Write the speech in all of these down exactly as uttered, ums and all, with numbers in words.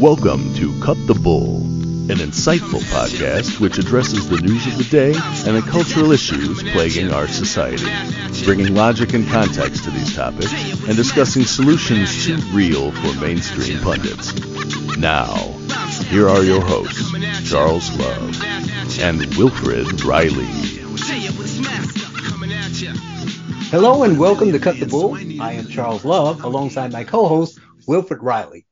Welcome to Cut the Bull, an insightful podcast which addresses the news of the day and the cultural issues plaguing our society, bringing logic and context to these topics and discussing solutions too real for mainstream pundits. Now, here are your hosts, Charles Love and Wilfred Reilly. Hello and welcome to Cut the Bull. I am Charles Love alongside my co-host, Wilfred Reilly.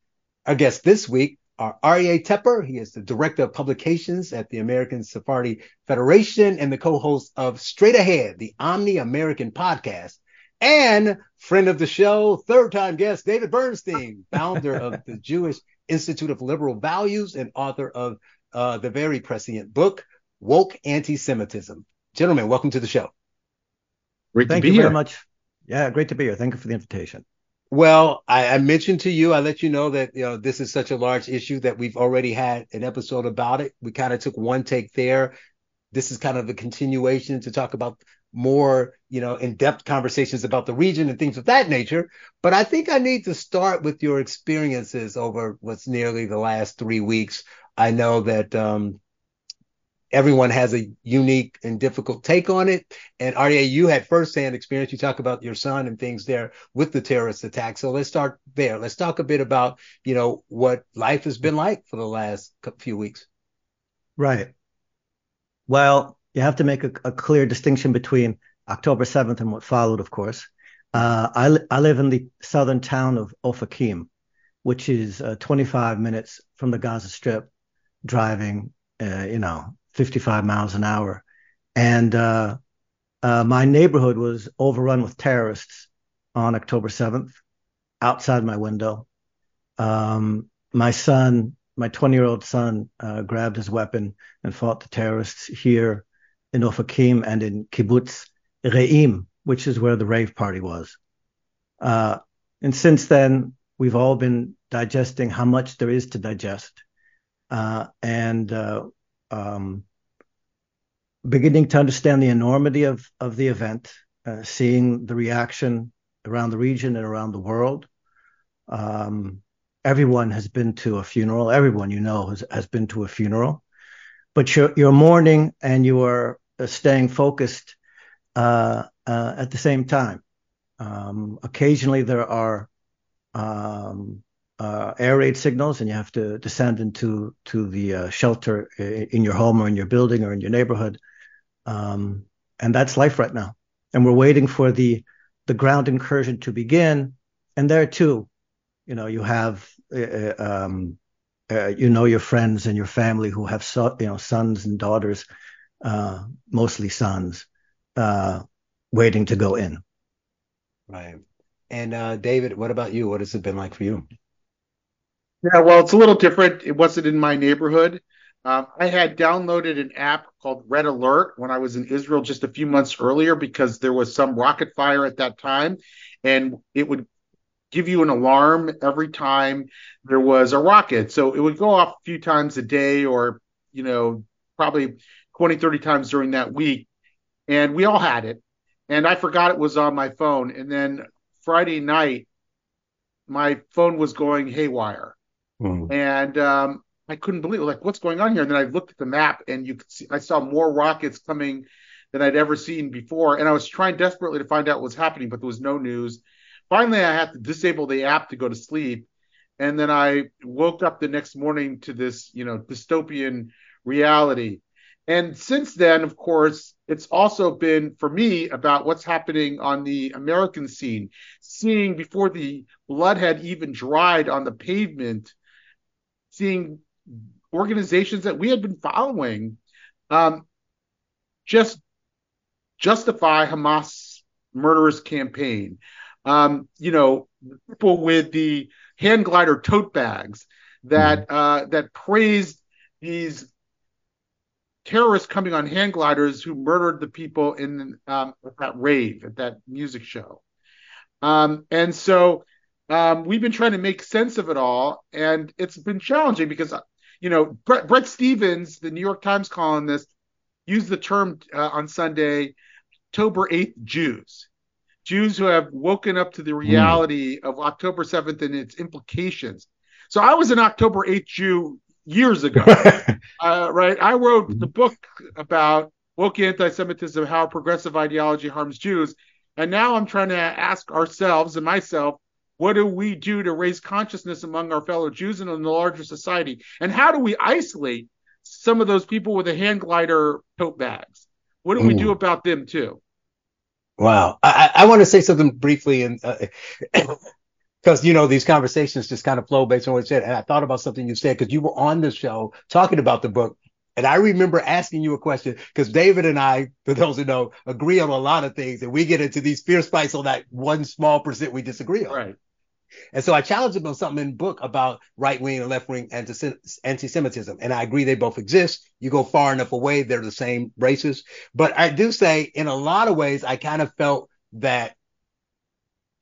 Our guests this week are Aryeh Tepper. He is the Director of Publications at the American Sephardi Federation and the co-host of Straight Ahead, the Omni-American Podcast, and friend of the show, third-time guest, David Bernstein, founder of the Jewish Institute of Liberal Values and author of uh, the very prescient book, Woke Anti-Semitism. Gentlemen, welcome to the show. Great Thank to be you here. very much. Yeah, great to be here. Thank you for the invitation. Well, I, I mentioned to you, I let you know that you know this is such a large issue that we've already had an episode about it. We kind of took one take there. This is kind of a continuation to talk about more, you know, in-depth conversations about the region and things of that nature. But I think I need to start with your experiences over what's nearly the last three weeks. I know that um, everyone has a unique and difficult take on it. And Aryeh, you had firsthand experience. You talk about your son and things there with the terrorist attack. So let's start there. Let's talk a bit about, you know, what life has been like for the last few weeks. Right. Well, you have to make a, a clear distinction between October seventh and what followed, of course. Uh, I, li- I live in the southern town of Ofakim, which is uh, twenty-five minutes from the Gaza Strip, driving, uh, you know, fifty-five miles an hour. And uh, uh, my neighborhood was overrun with terrorists on October seventh, outside my window. Um, my son, my twenty-year-old son, uh, grabbed his weapon and fought the terrorists here in Ofakim and in Kibbutz Re'im, which is where the rave party was. Uh, and since then, we've all been digesting how much there is to digest. Uh, and uh, um, beginning to understand the enormity of, of the event, uh, seeing the reaction around the region and around the world. Um, everyone has been to a funeral. Everyone you know has, has been to a funeral. But you're, you're mourning and you are staying focused uh, uh, at the same time. Um, occasionally there are um, uh, air raid signals and you have to descend into to the uh, shelter in your home or in your building or in your neighborhood. Um, and that's life right now. And we're waiting for the the ground incursion to begin. And there too, you know, you have, uh, um, uh, you know, your friends and your family who have, so, you know, sons and daughters, uh, mostly sons, uh, waiting to go in. Right. And uh, David, what about you? What has it been like for you? Yeah, well, it's a little different. It wasn't in my neighborhood. Um, I had downloaded an app called Red Alert when I was in Israel just a few months earlier because there was some rocket fire at that time, and it would give you an alarm every time there was a rocket. So it would go off a few times a day or, you know, probably twenty, thirty times during that week. And we all had it. And I forgot it was on my phone. And then Friday night, my phone was going haywire. Mm. And um, I couldn't believe, like, what's going on here? And then I looked at the map, and you could see, I saw more rockets coming than I'd ever seen before. And I was trying desperately to find out what was happening, but there was no news. Finally, I had to disable the app to go to sleep. And then I woke up the next morning to this, you know, dystopian reality. And since then, of course, it's also been, for me, about what's happening on the American scene. Seeing before the blood had even dried on the pavement, seeing organizations that we had been following um, just justify Hamas' murderous campaign. Um, you know, people with the hand glider tote bags that uh, that praised these terrorists coming on hand gliders who murdered the people in um, that rave, at that music show. Um, and so um, we've been trying to make sense of it all, and it's been challenging because, you know, Bret, Bret Stephens, the New York Times columnist, used the term uh, on Sunday, October eighth Jews. Jews who have woken up to the reality mm. of October seventh and its implications. So I was an October eighth Jew years ago, uh, right? I wrote the book about woke anti-Semitism, how progressive ideology harms Jews. And now I'm trying to ask ourselves and myself, what do we do to raise consciousness among our fellow Jews and in the larger society? And how do we isolate some of those people with the hand glider tote bags? What do mm. we do about them too? Wow. I, I want to say something briefly, and because, uh, you know, these conversations just kind of flow based on what you said. And I thought about something you said because you were on the show talking about the book. And I remember asking you a question because David and I, for those who know, agree on a lot of things. And we get into these fierce fights on that one small percent we disagree on. Right. And so I challenged him on something in the book about right-wing and left-wing anti-Semitism. And I agree they both exist. You go far enough away, they're the same races. But I do say in a lot of ways, I kind of felt that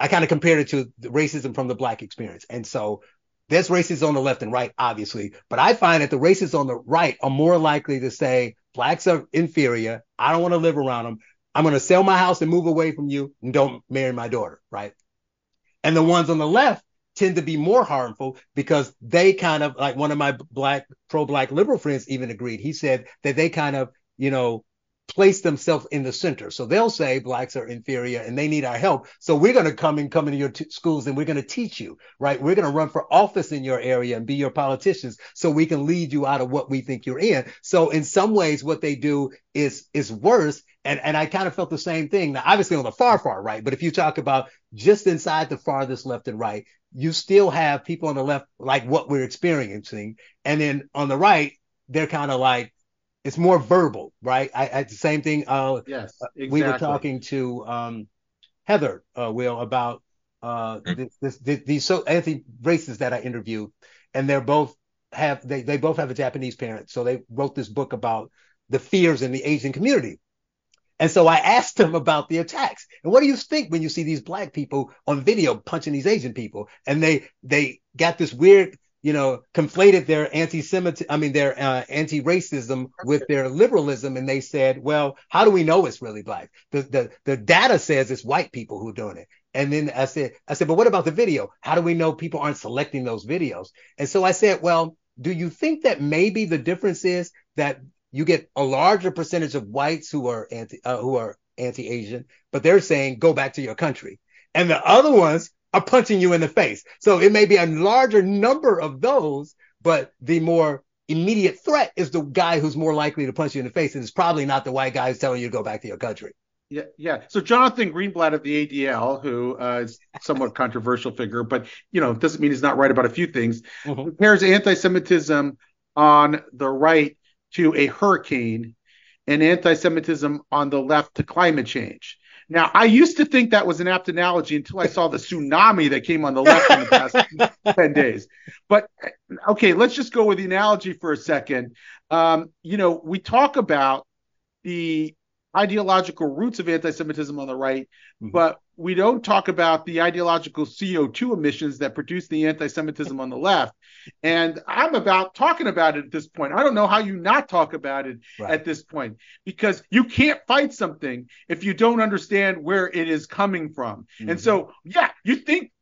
I kind of compared it to the racism from the Black experience. And so there's racists on the left and right, obviously. But I find that the racists on the right are more likely to say, Blacks are inferior. I don't want to live around them. I'm going to sell my house and move away from you and don't marry my daughter, right? And the ones on the left tend to be more harmful because they kind of, like one of my black pro-black liberal friends even agreed. He said that they kind of, you know, place themselves in the center. So they'll say Blacks are inferior and they need our help. So we're going to come and come into your t- schools and we're going to teach you, right? We're going to run for office in your area and be your politicians so we can lead you out of what we think you're in. So in some ways, what they do is is worse. And, and I kind of felt the same thing. Now, obviously on the far, far right, but if you talk about just inside the farthest left and right, you still have people on the left, like what we're experiencing. And then on the right, they're kind of like, it's more verbal, right? I, I the same thing. Uh, yes, exactly. We were talking to um, Heather, uh, Will, about uh, this, this, this, these so anti-racists that I interviewed. And they're both have, they, they both have a Japanese parent. So they wrote this book about the fears in the Asian community. And so I asked them about the attacks. And what do you think when you see these Black people on video punching these Asian people? And they they got this weird, you know, conflated their anti-Semitism, I mean, their uh, anti-racism with their liberalism. And they said, well, how do we know it's really Black? The, the the data says it's white people who are doing it. And then I said, I said, but what about the video? How do we know people aren't selecting those videos? And so I said, well, do you think that maybe the difference is that you get a larger percentage of whites who are anti uh, who are anti-Asian, but they're saying go back to your country, and the other ones are punching you in the face. So it may be a larger number of those, but the more immediate threat is the guy who's more likely to punch you in the face, and it's probably not the white guy who's telling you to go back to your country. Yeah, yeah. So Jonathan Greenblatt of the A D L, who uh, is somewhat controversial figure, but you know doesn't mean he's not right about a few things. Mm-hmm. Compares anti-Semitism on the right to a hurricane, and anti-Semitism on the left to climate change. Now, I used to think that was an apt analogy until I saw the tsunami that came on the left in the past ten days. But, okay, let's just go with the analogy for a second. Um, you know, we talk about the ideological roots of anti-Semitism on the right, mm-hmm. but we don't talk about the ideological C O two emissions that produce the anti-Semitism on the left. And I'm about talking about it at this point. I don't know how you not talk about it right. at this point, because you can't fight something if you don't understand where it is coming from. Mm-hmm. And so, yeah, you think,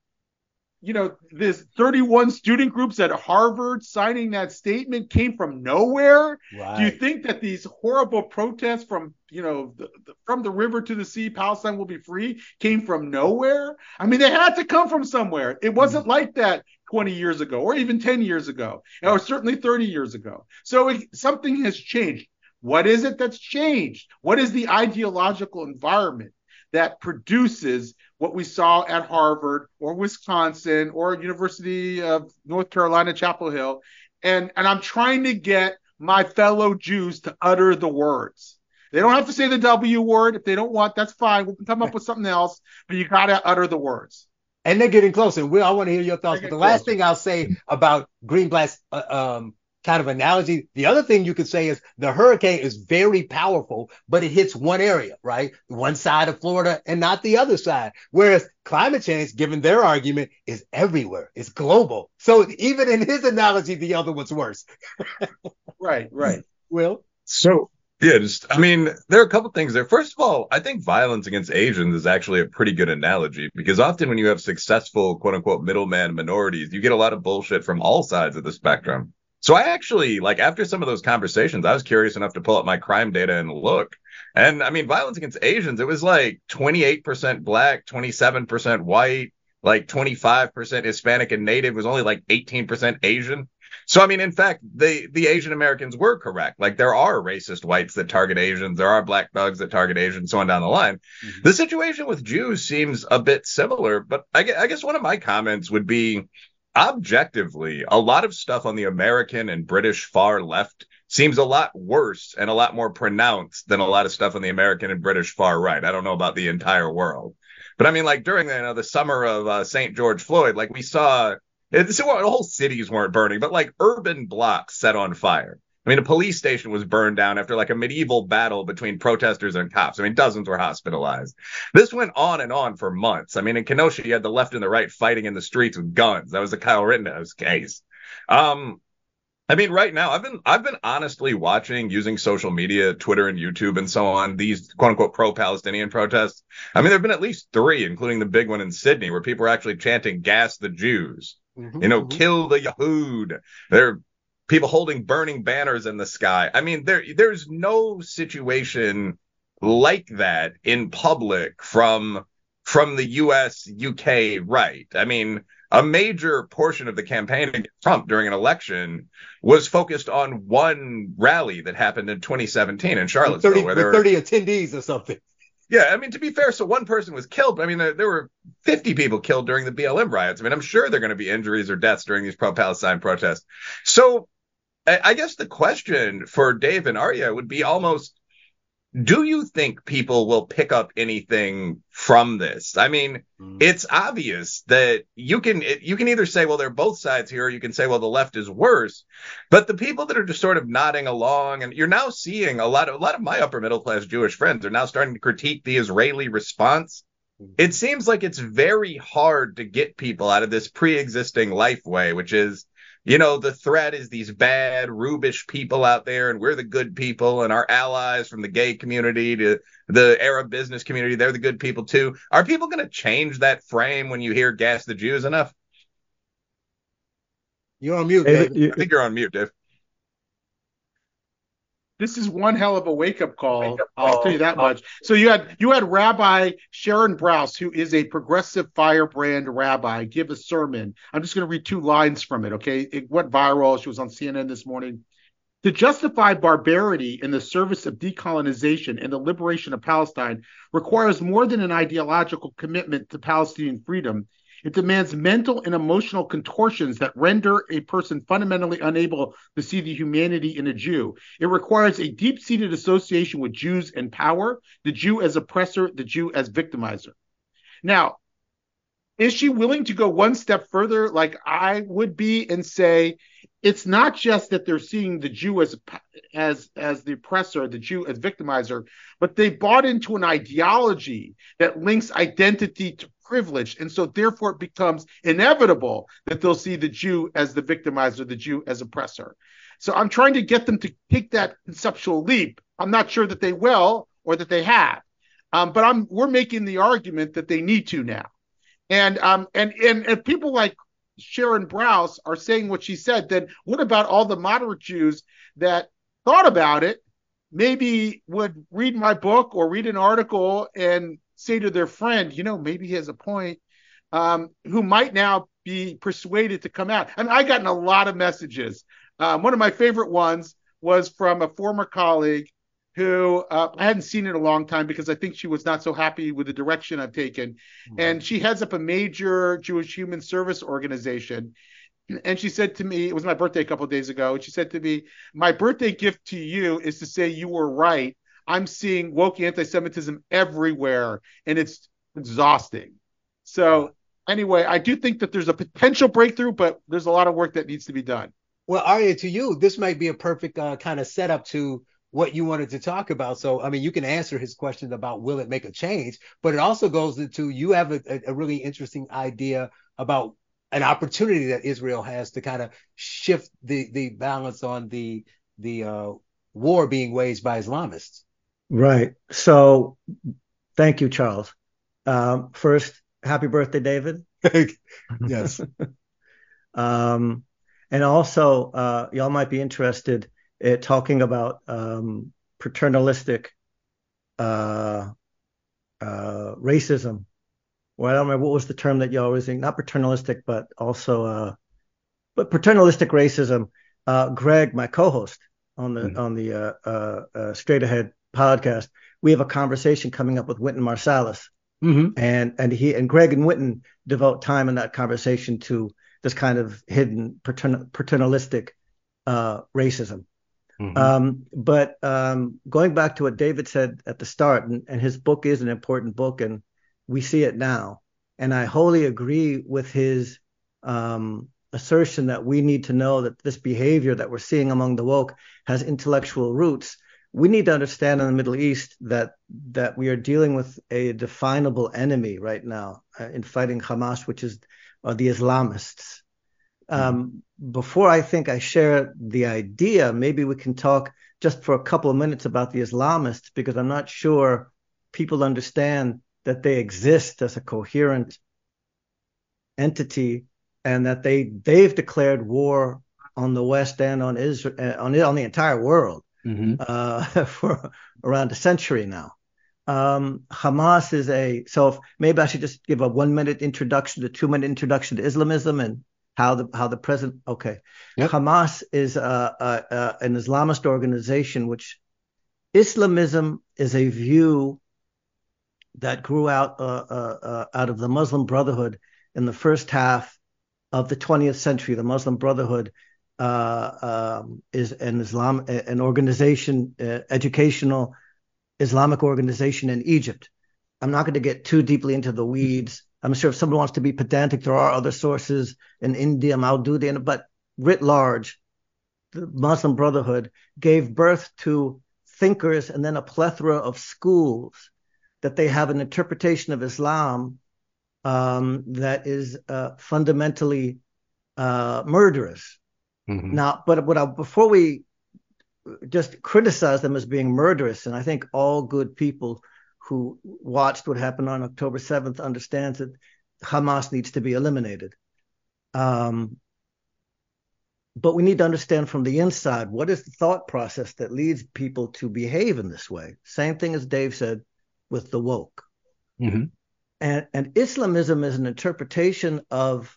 you know, this thirty-one student groups at Harvard signing that statement came from nowhere. Right. Do you think that these horrible protests from, you know, the, the, from the river to the sea, Palestine will be free, came from nowhere? I mean, they had to come from somewhere. It wasn't mm-hmm. like that twenty years ago, or even ten years ago, or certainly thirty years ago. So it, something has changed. What is it that's changed? What is the ideological environment that produces what we saw at Harvard or Wisconsin or University of North Carolina, Chapel Hill? And, and I'm trying to get my fellow Jews to utter the words. They don't have to say the W word. If they don't want, that's fine. We can come up with something else, but you got to utter the words. And they're getting closer. Will, I want to hear your thoughts. But the last thing I'll say about Greenblatt's uh, um, kind of analogy, the other thing you could say is the hurricane is very powerful, but it hits one area, right? One side of Florida and not the other side. Whereas climate change, given their argument, is everywhere. It's global. So even in his analogy, the other one's worse. Right, right. Will? So Yeah, just, I mean, there are a couple things there. First of all, I think violence against Asians is actually a pretty good analogy, because often when you have successful, quote unquote, middleman minorities, you get a lot of bullshit from all sides of the spectrum. So I actually, like, after some of those conversations, I was curious enough to pull up my crime data and look. And I mean, violence against Asians, it was like twenty-eight percent black, twenty-seven percent white, like twenty-five percent Hispanic and Native. It was only like eighteen percent Asian. So, I mean, in fact, the, the Asian Americans were correct. Like, there are racist whites that target Asians. There are black thugs that target Asians, so on down the line. Mm-hmm. The situation with Jews seems a bit similar. But I, I guess one of my comments would be, objectively, a lot of stuff on the American and British far left seems a lot worse and a lot more pronounced than a lot of stuff on the American and British far right. I don't know about the entire world. But I mean, like, during the, you know, the summer of uh, Saint George Floyd, like, we saw... It's, well, whole cities weren't burning, but like urban blocks set on fire. I mean, a police station was burned down after like a medieval battle between protesters and cops. I mean, dozens were hospitalized. This went on and on for months. I mean, in Kenosha, you had the left and the right fighting in the streets with guns. That was the Kyle Rittenhouse case. Um, I mean, right now, I've been I've been honestly watching, using social media, Twitter and YouTube and so on, these quote-unquote pro-Palestinian protests. I mean, there have been at least three, including the big one in Sydney, where people are actually chanting, "Gas the Jews." Mm-hmm. You know, kill the Yahood. There are people holding burning banners in the sky. I mean, there there's no situation like that in public from from the U S, U K right. I mean, a major portion of the campaign against Trump during an election was focused on one rally that happened in twenty seventeen in Charlottesville. thirty, where there with thirty were, attendees or something. Yeah, I mean, to be fair, so one person was killed. But I mean, there, there were fifty people killed during the B L M riots. I mean, I'm sure there are going to be injuries or deaths during these pro-Palestine protests. So I, I guess the question for Dave and Aryeh would be almost, do you think people will pick up anything from this? I mean, mm. it's obvious that you can it, you can either say, well, they're both sides here, or you can say, well, the left is worse. But the people that are just sort of nodding along, and you're now seeing a lot of a lot of my upper middle class Jewish friends are now starting to critique the Israeli response. Mm. It seems like it's very hard to get people out of this pre-existing life way, which is, you know, the threat is these bad, rubish people out there, and we're the good people, and our allies from the gay community to the Arab business community, they're the good people too. Are people going to change that frame when you hear "gas the Jews" enough? You're on mute, Dave. Hey, you, I think you're on mute, Dave. This is one hell of a wake-up call. Wake up call. I'll tell you that much. So you had you had Rabbi Sharon Brous, who is a progressive firebrand rabbi, give a sermon. I'm just going to read two lines from it, okay? It went viral. She was on C N N this morning. To justify barbarity in the service of decolonization and the liberation of Palestine requires more than an ideological commitment to Palestinian freedom. It demands mental and emotional contortions that render a person fundamentally unable to see the humanity in a Jew. It requires a deep-seated association with Jews and power, the Jew as oppressor, the Jew as victimizer. Now, is she willing to go one step further, like I would be, and say it's not just that they're seeing the Jew as as as the oppressor, the Jew as victimizer, but they bought into an ideology that links identity to privilege, and so therefore it becomes inevitable that they'll see the Jew as the victimizer, the Jew as oppressor. So I'm trying to get them to take that conceptual leap. I'm not sure that they will or that they have, um, but I'm we're making the argument that they need to now. And um and and if people like Sharon Brous are saying what she said, then what about all the moderate Jews that thought about it, maybe would read my book or read an article and say to their friend, you know, maybe he has a point, um, who might now be persuaded to come out. I mean, I've gotten a lot of messages. Um, one of my favorite ones was from a former colleague who uh, I hadn't seen in a long time because I think she was not so happy with the direction I've taken. Mm-hmm. And she heads up a major Jewish human service organization. And she said to me, it was my birthday a couple of days ago, and she said to me, my birthday gift to you is to say you were right. I'm seeing woke anti-Semitism everywhere, and it's exhausting. So anyway, I do think that there's a potential breakthrough, but there's a lot of work that needs to be done. Well, Aryeh, to you, this might be a perfect uh, kind of setup to what you wanted to talk about. So, I mean, you can answer his question about will it make a change, but it also goes into, you have a, a really interesting idea about an opportunity that Israel has to kind of shift the the balance on the the uh, war being waged by Islamists. Right. So thank you, Charles. Um, first, happy birthday, David. Yes. um, and also, uh, y'all might be interested in talking about um, paternalistic uh, uh, racism. Well, I don't remember what was the term that y'all were using. Not paternalistic, but also, uh, but paternalistic racism. Uh, Greg, my co-host on the mm-hmm. on the uh, uh, uh, Straight Ahead podcast, we have a conversation coming up with Wynton Marsalis, mm-hmm. and and he and Greg and Wynton devote time in that conversation to this kind of hidden patern- paternalistic uh, racism. Mm-hmm. Um, but um, going back to what David said at the start, and, and his book is an important book, and we see it now, and I wholly agree with his um, assertion that we need to know that this behavior that we're seeing among the woke has intellectual roots. We need to understand in the Middle East that that we are dealing with a definable enemy right now uh, in fighting Hamas, which is uh, the Islamists. Um, mm-hmm. Before I think I share the idea, maybe we can talk just for a couple of minutes about the Islamists, because I'm not sure people understand that they exist as a coherent entity and that they, they've declared war on the West and on Israel, on, on the entire world. Mm-hmm. Uh, for around a century now. Um, Hamas is a, so if, maybe I should just give a one minute introduction, the two minute introduction to Islamism and how the how the present, okay. Yep. Hamas is a, a, a, an Islamist organization, which Islamism is a view that grew out, uh, uh, uh, out of the Muslim Brotherhood in the first half of the twentieth century. The Muslim Brotherhood Uh, um, is an Islam, an organization, uh, educational Islamic organization in Egypt. I'm not going to get too deeply into the weeds. I'm sure if someone wants to be pedantic, there are other sources in India, Maududi, but writ large, the Muslim Brotherhood gave birth to thinkers and then a plethora of schools that they have an interpretation of Islam um, that is uh, fundamentally uh, murderous. Mm-hmm. Now, but what I, before we just criticize them as being murderous, and I think all good people who watched what happened on October seventh understands that Hamas needs to be eliminated. Um, but we need to understand from the inside, what is the thought process that leads people to behave in this way? Same thing as Dave said with the woke. Mm-hmm. And, and Islamism is an interpretation of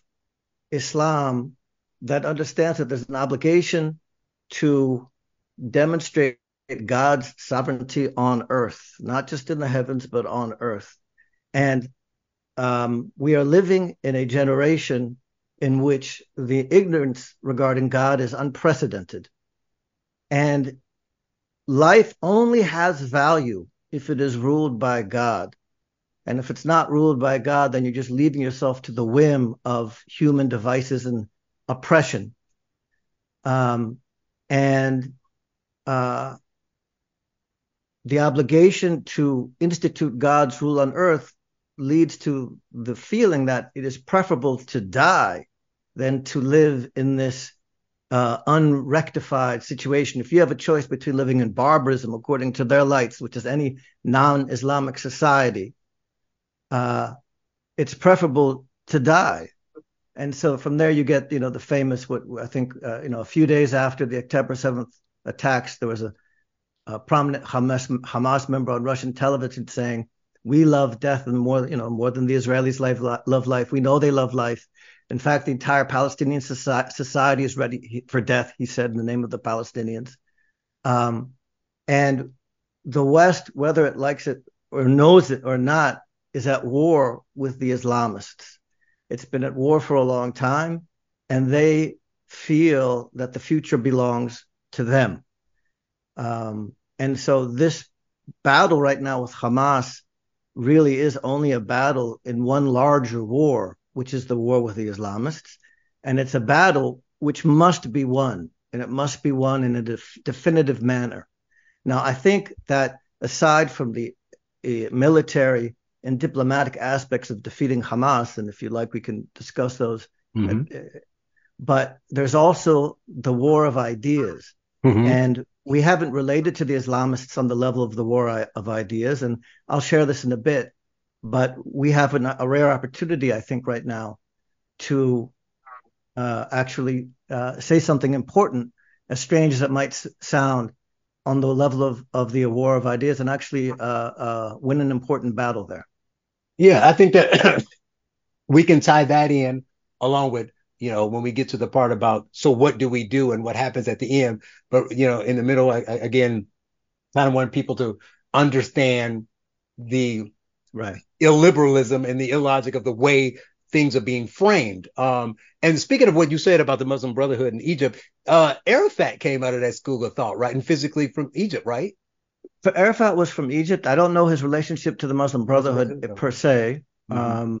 Islam that understands that there's an obligation to demonstrate God's sovereignty on earth, not just in the heavens, but on earth. And um, we are living in a generation in which the ignorance regarding God is unprecedented. And life only has value if it is ruled by God. And if it's not ruled by God, then you're just leaving yourself to the whim of human devices and oppression. Um, and uh, the obligation to institute God's rule on earth leads to the feeling that it is preferable to die than to live in this uh, unrectified situation. If you have a choice between living in barbarism, according to their lights, which is any non-Islamic society, uh, it's preferable to die. And so from there you get, you know, the famous, what I think, uh, you know, a few days after the October seventh attacks, there was a, a prominent Hamas, Hamas member on Russian television saying, "We love death and more, you know, more than the Israelis life, love life. We know they love life. In fact, the entire Palestinian society, society is ready for death," he said, in the name of the Palestinians. Um, and the West, whether it likes it or knows it or not, is at war with the Islamists. It's been at war for a long time, and they feel that the future belongs to them. Um, and so this battle right now with Hamas really is only a battle in one larger war, which is the war with the Islamists. And it's a battle which must be won, and it must be won in a def- definitive manner. Now, I think that aside from the uh, military and diplomatic aspects of defeating Hamas, and if you like, we can discuss those. Mm-hmm. But there's also the war of ideas. Mm-hmm. And we haven't related to the Islamists on the level of the war of ideas, and I'll share this in a bit, but we have an, a rare opportunity, I think, right now to uh, actually uh, say something important, as strange as it might s- sound, on the level of, of the war of ideas, and actually uh, uh, win an important battle there. Yeah, I think that we can tie that in along with, you know, when we get to the part about, so what do we do and what happens at the end? But, you know, in the middle, I, I, again, kind of want people to understand the right illiberalism and the illogic of the way things are being framed. Um, and speaking of what you said about the Muslim Brotherhood in Egypt, uh, Arafat came out of that school of thought, right? And physically from Egypt, right? But Arafat was from Egypt. I don't know his relationship to the Muslim Brotherhood per se. Mm-hmm. Um,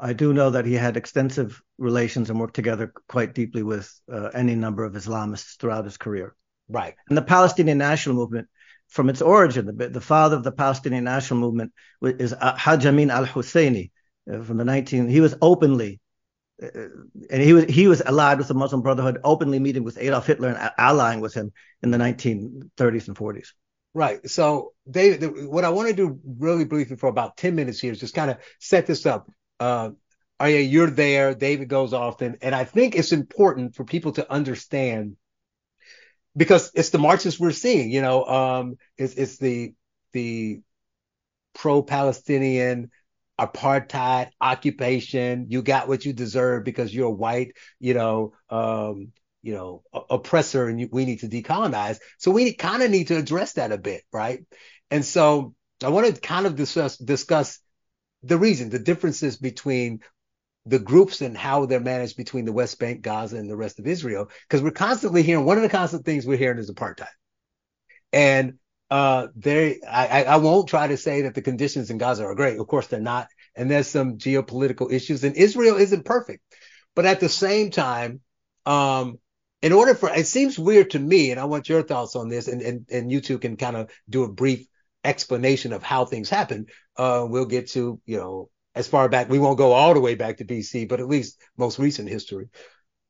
I do know that he had extensive relations and worked together quite deeply with uh, any number of Islamists throughout his career. Right. And the Palestinian National Movement, from its origin, the, the father of the Palestinian National Movement is Haj Amin al-Husseini uh, from the nineteen. He was openly, uh, and he was he was allied with the Muslim Brotherhood, openly meeting with Adolf Hitler and allying with him in the nineteen thirties and forties. Right. So, David, what I want to do really briefly for about ten minutes here is just kind of set this up. Uh, Aryeh, you're there, David goes often, and I think it's important for people to understand because it's the marches we're seeing, you know, um, it's, it's the the pro-Palestinian apartheid occupation. You got what you deserve because you're white, you know, um, you know, oppressor, and you, we need to decolonize. So we kind of need to address that a bit, right? And so I want to kind of discuss discuss. The reason, the differences between the groups and how they're managed between the West Bank, Gaza, and the rest of Israel, because we're constantly hearing, one of the constant things we're hearing is apartheid. And uh, there, I, I won't try to say that the conditions in Gaza are great. Of course, they're not. And there's some geopolitical issues. And Israel isn't perfect. But at the same time, um, in order for, it seems weird to me, and I want your thoughts on this, and, and, and you two can kind of do a brief explanation of how things happen. Uh, we'll get to, you know, as far back, we won't go all the way back to B C, but at least most recent history.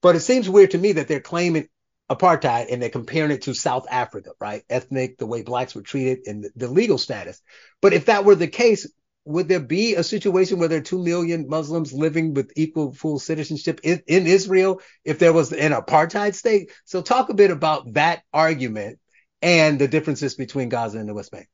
But it seems weird to me that they're claiming apartheid and they're comparing it to South Africa, right? Ethnic, the way blacks were treated and the, the legal status. But if that were the case, would there be a situation where there are two million Muslims living with equal full citizenship in, in Israel if there was an apartheid state? So talk a bit about that argument and the differences between Gaza and the West Bank.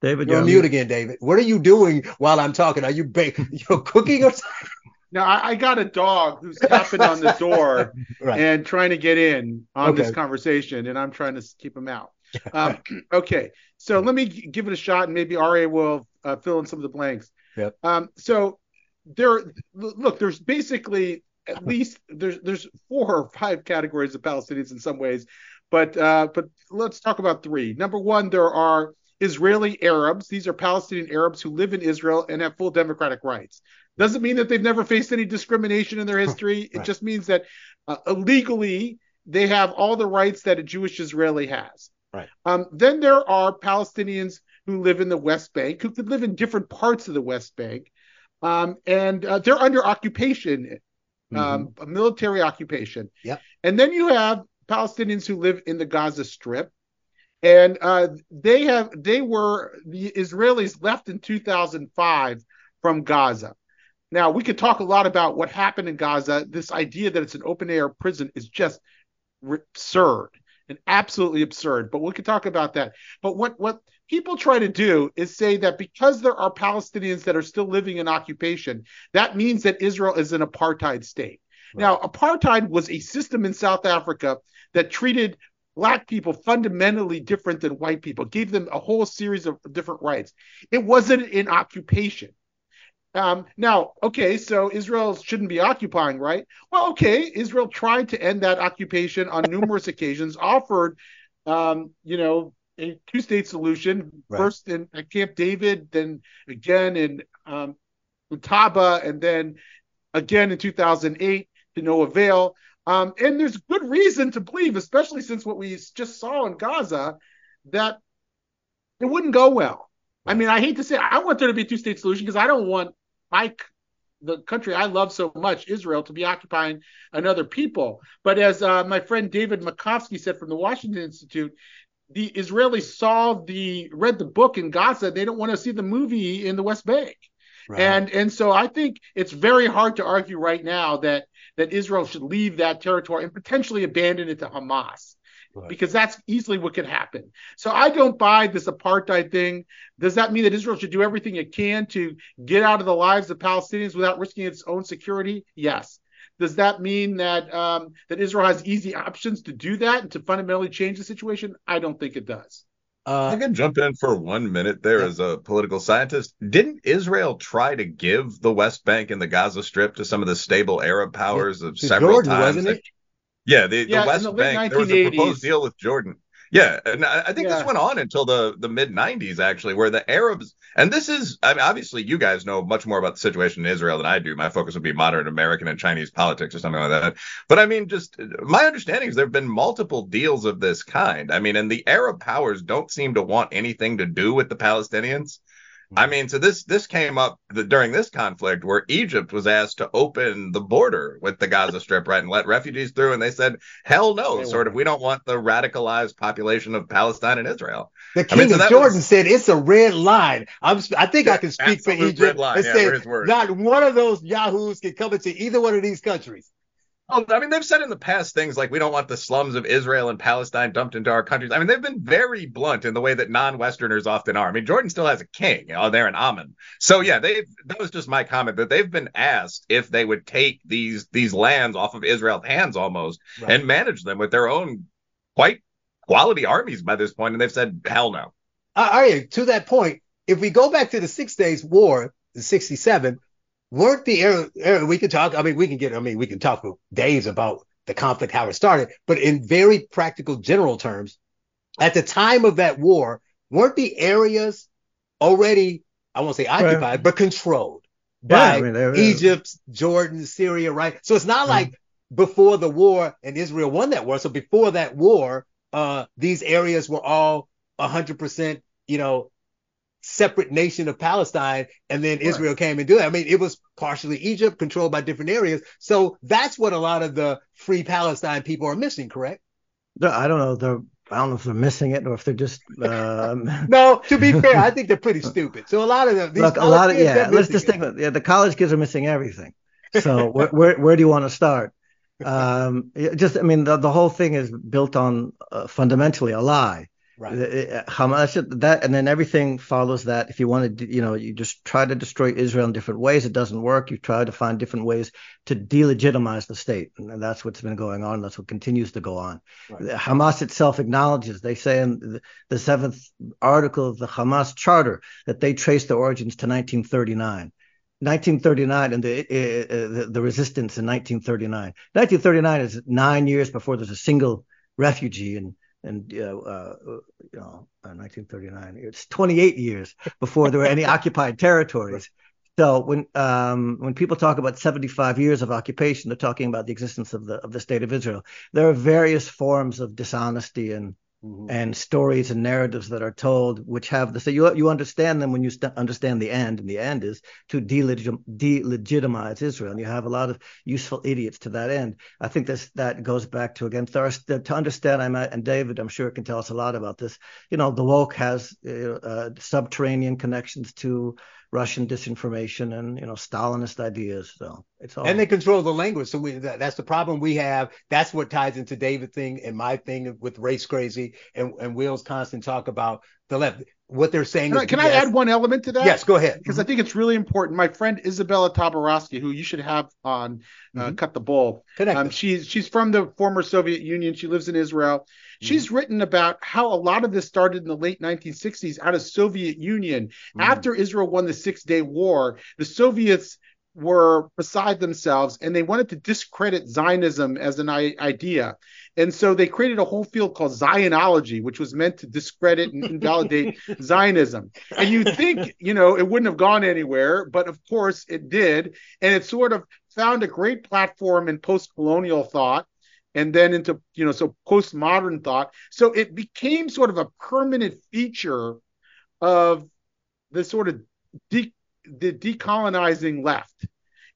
David, you're on mute again, David. What are you doing while I'm talking? Are you baking? You're cooking or something? No, I, I got a dog who's tapping on the door right. and trying to get in on okay. this conversation, and I'm trying to keep him out. Um, okay, so let me give it a shot, and maybe Aryeh will uh, fill in some of the blanks. Yep. Um, so there, look, there's basically at least there's there's four or five categories of Palestinians in some ways, but uh, but let's talk about three. Number one, there are Israeli Arabs. These are Palestinian Arabs who live in Israel and have full democratic rights. Doesn't mean that they've never faced any discrimination in their history. It right. just means that uh, illegally they have all the rights that a Jewish Israeli has. Right. Um, then there are Palestinians who live in the West Bank, who could live in different parts of the West Bank, um, and uh, they're under occupation, um, mm-hmm. a military occupation. Yep. And then you have Palestinians who live in the Gaza Strip. And uh, they have they were the Israelis left in two thousand five from Gaza. Now, we could talk a lot about what happened in Gaza. This idea that it's an open air prison is just absurd and absolutely absurd. But we could talk about that. But what what people try to do is say that because there are Palestinians that are still living in occupation, that means that Israel is an apartheid state. Right. Now, apartheid was a system in South Africa that treated Black people fundamentally different than white people, gave them a whole series of different rights. It wasn't in occupation. Um, now, okay, so Israel shouldn't be occupying, right? Well, okay, Israel tried to end that occupation on numerous occasions, offered, um, you know, a two-state solution, right. first in at Camp David, then again in um, Aqaba, and then again in two thousand eight to no avail. Um, and there's good reason to believe, especially since what we just saw in Gaza, that it wouldn't go well. I mean, I hate to say it, I want there to be a two-state solution because I don't want my the country I love so much, Israel, to be occupying another people. But as uh, my friend David Makovsky said from the Washington Institute, the Israelis saw the read the book in Gaza. They don't want to see the movie in the West Bank. Right. And and so I think it's very hard to argue right now that that Israel should leave that territory and potentially abandon it to Hamas, right, because that's easily what could happen. So I don't buy this apartheid thing. Does that mean that Israel should do everything it can to get out of the lives of Palestinians without risking its own security? Yes. Does that mean that um, that Israel has easy options to do that and to fundamentally change the situation? I don't think it does. Uh, I can jump in for one minute there as a political scientist. Didn't Israel try to give the West Bank and the Gaza Strip to some of the stable Arab powers of several Jordan, times? Wasn't it? Yeah, the, yeah, the West the Bank, there was a proposed deal with Jordan. Yeah, and I, I think yeah. this went on until the, the mid nineties, actually, where the Arabs, and this is, I mean, obviously, you guys know much more about the situation in Israel than I do. My focus would be modern American and Chinese politics or something like that. But I mean, just my understanding is there have been multiple deals of this kind. I mean, and the Arab powers don't seem to want anything to do with the Palestinians. I mean, so this this came up the, during this conflict where Egypt was asked to open the border with the Gaza Strip, right, and let refugees through. And they said, hell no, sort of. We don't want the radicalized population of Palestine and Israel. The king I mean, so of Jordan was, said it's a red line. I'm, I think yeah, I can speak for Egypt. Line, and yeah, say, not one of those yahoos can come into either one of these countries. Oh, I mean, they've said in the past things like we don't want the slums of Israel and Palestine dumped into our countries. I mean, they've been very blunt in the way that non-Westerners often are. I mean, Jordan still has a king. You know, they're an Amman. So, yeah, they that was just my comment that they've been asked if they would take these these lands off of Israel's hands almost right. and manage them with their own quite quality armies by this point. And they've said, hell no. Uh, all right. To that point, if we go back to the Six Days War, the sixty-seven. Weren't the Arab, we can talk, I mean, we can get, I mean, we can talk for days about the conflict, how it started, but in very practical general terms, at the time of that war, weren't the areas already, I won't say occupied, well, but controlled by yeah, I mean, they were, Egypt, Jordan, Syria, right? So it's not like mm-hmm. before the war and Israel won that war. So before that war, uh, these areas were all one hundred percent, you know, separate nation of Palestine, and then right. Israel came and do it. I mean, it was partially Egypt, controlled by different areas. So that's what a lot of the Free Palestine people are missing, correct? I don't know. They're, I don't know if they're missing it or if they're just. Um... no, to be fair, I think they're pretty stupid. So a lot of them. These Look, a lot of yeah. Let's just think about yeah, the college kids are missing everything. So where, where where do you want to start? Um, just I mean, the, the whole thing is built on uh, fundamentally a lie. Right. Hamas, that, and then everything follows that. If you want to, you know, you just try to destroy Israel in different ways. It doesn't work. You try to find different ways to delegitimize the state. And that's what's been going on. That's what continues to go on. Right. Hamas itself acknowledges, they say in the seventh article of the Hamas charter, that they trace their origins to nineteen thirty-nine. nineteen thirty-nine and the, uh, the, the resistance in nineteen thirty-nine. nineteen thirty-nine is nine years before there's a single refugee in And, uh, uh, you know, nineteen thirty-nine, it's twenty-eight years before there were any occupied territories. So when um, when people talk about seventy-five years of occupation, they're talking about the existence of the of the state of Israel. There are various forms of dishonesty and mm-hmm. and stories and narratives that are told, which have the so you you understand them when you st- understand the end, and the end is to delegitimize, delegitimize Israel. And you have a lot of useful idiots to that end. I think this that goes back to again thirst to understand. I'm and David, I'm sure, can tell us a lot about this. You know, the woke has uh, uh, subterranean connections to Russian disinformation and, you know, Stalinist ideas. So it's all. And they control the language. So we, that, that's the problem we have. That's what ties into David's thing and my thing with race crazy and, and Will's constant talk about the left. What they're saying. Can, is, I, can yes. I add one element to that? Yes, go ahead. Because mm-hmm. I think it's really important. My friend Isabella Tabarovsky, who you should have on mm-hmm. uh, Cut the Bull. Um, she's, she's from the former Soviet Union. She lives in Israel. She's written about how a lot of this started in the late nineteen sixties out of Soviet Union. Mm-hmm. After Israel won the Six-Day War, the Soviets were beside themselves, and they wanted to discredit Zionism as an I- idea. And so they created a whole field called Zionology, which was meant to discredit and invalidate Zionism. And you think, you know, it wouldn't have gone anywhere, but of course it did. And it sort of found a great platform in post-colonial thought. And then into, you know, so postmodern thought. So it became sort of a permanent feature of the sort of de- the decolonizing left.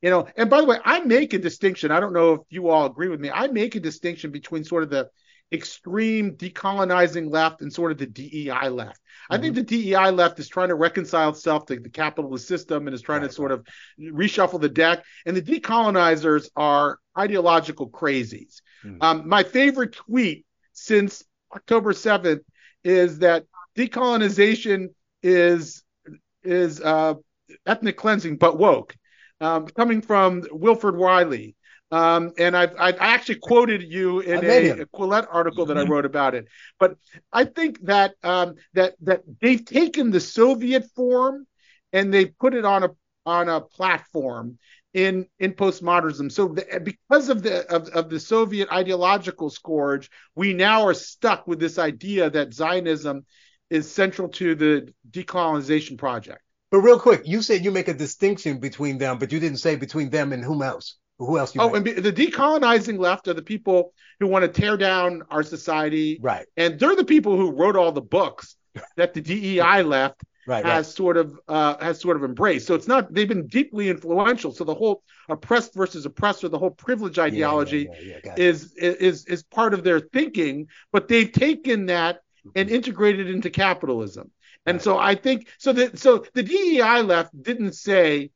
You know, and by the way, I make a distinction. I don't know if you all agree with me. I make a distinction between sort of the extreme decolonizing left and sort of the D E I left. Mm-hmm. I think the D E I left is trying to reconcile itself to the capitalist system and is trying right. to sort of reshuffle the deck. And the decolonizers are ideological crazies. Mm-hmm. Um, my favorite tweet since October seventh is that decolonization is is uh, ethnic cleansing, but woke, um, coming from Wilfred Reilly. Um, and I've, I've actually quoted you in a, a Quillette article that I wrote about it. But I think that um, that that they've taken the Soviet form and they put it on a on a platform in in postmodernism. So the, because of the of, of the Soviet ideological scourge, we now are stuck with this idea that Zionism is central to the decolonization project. But real quick, you said you make a distinction between them, but you didn't say between them and whom else. Who else? You oh, make? And the decolonizing left are the people who want to tear down our society. Right. And they're the people who wrote all the books that the D E I left right, has right. sort of uh, has sort of embraced. So it's not they've been deeply influential. So the whole oppressed versus oppressor, the whole privilege ideology yeah, yeah, yeah, yeah, is, is is part of their thinking. But they've taken that and integrated it into capitalism. And right. so I think so. The, so the D E I left didn't say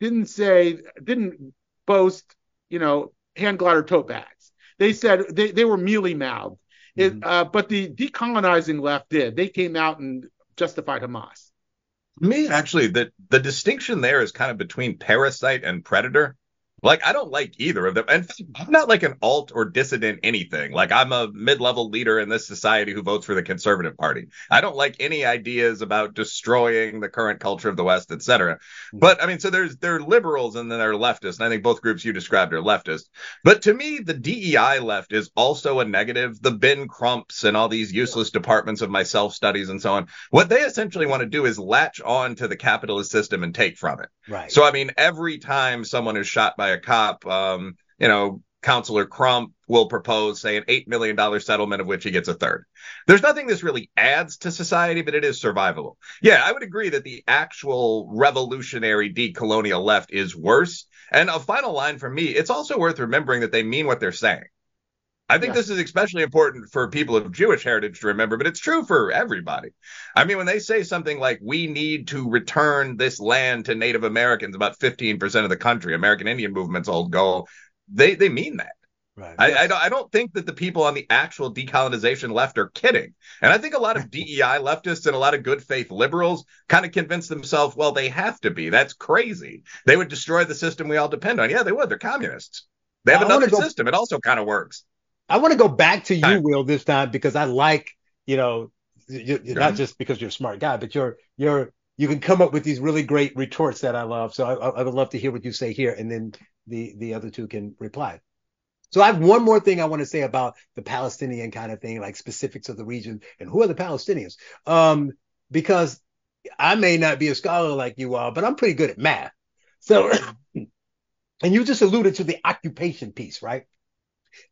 didn't say didn't. boast, you know, hand glider tote bags. They said they, they were mealy-mouthed. It, mm-hmm. uh, but the decolonizing left did. They came out and justified Hamas. To me, actually, the, the distinction there is kind of between parasite and predator. Like, I don't like either of them. And I'm not like an alt or dissident anything. Like, I'm a mid-level leader in this society who votes for the Conservative Party. I don't like any ideas about destroying the current culture of the West, et cetera. But, I mean, so there's there are liberals and then there are leftists. And I think both groups you described are leftist. But to me, the D E I left is also a negative. The Ben Crumps and all these useless departments of my self-studies and so on. What they essentially want to do is latch on to the capitalist system and take from it. Right. So, I mean, every time someone is shot by a cop, um, you know, Counselor Crump will propose, say, an eight million dollars settlement of which he gets a third. There's nothing this really adds to society, but it is survivable. Yeah, I would agree that the actual revolutionary decolonial left is worse. And a final line for me, it's also worth remembering that they mean what they're saying. I think yeah. this is especially important for people of Jewish heritage to remember, but it's true for everybody. I mean, when they say something like, we need to return this land to Native Americans, about fifteen percent of the country, American Indian movement's old goal, they they mean that. Right. I, yes. I, don't, I don't think that the people on the actual decolonization left are kidding. And I think a lot of D E I leftists and a lot of good faith liberals kind of convince themselves, well, they have to be. That's crazy. They would destroy the system we all depend on. Yeah, they would. They're communists. They have I another go- system. It also kind of works. I want to go back to you, Will, this time, because I like, you know, you're, you're not just because you're a smart guy, but you're you're you can come up with these really great retorts that I love. So I, I would love to hear what you say here, and then the the other two can reply. So I have one more thing I want to say about the Palestinian kind of thing, like specifics of the region and who are the Palestinians, um, because I may not be a scholar like you are, but I'm pretty good at math. So, and you just alluded to the occupation piece, right?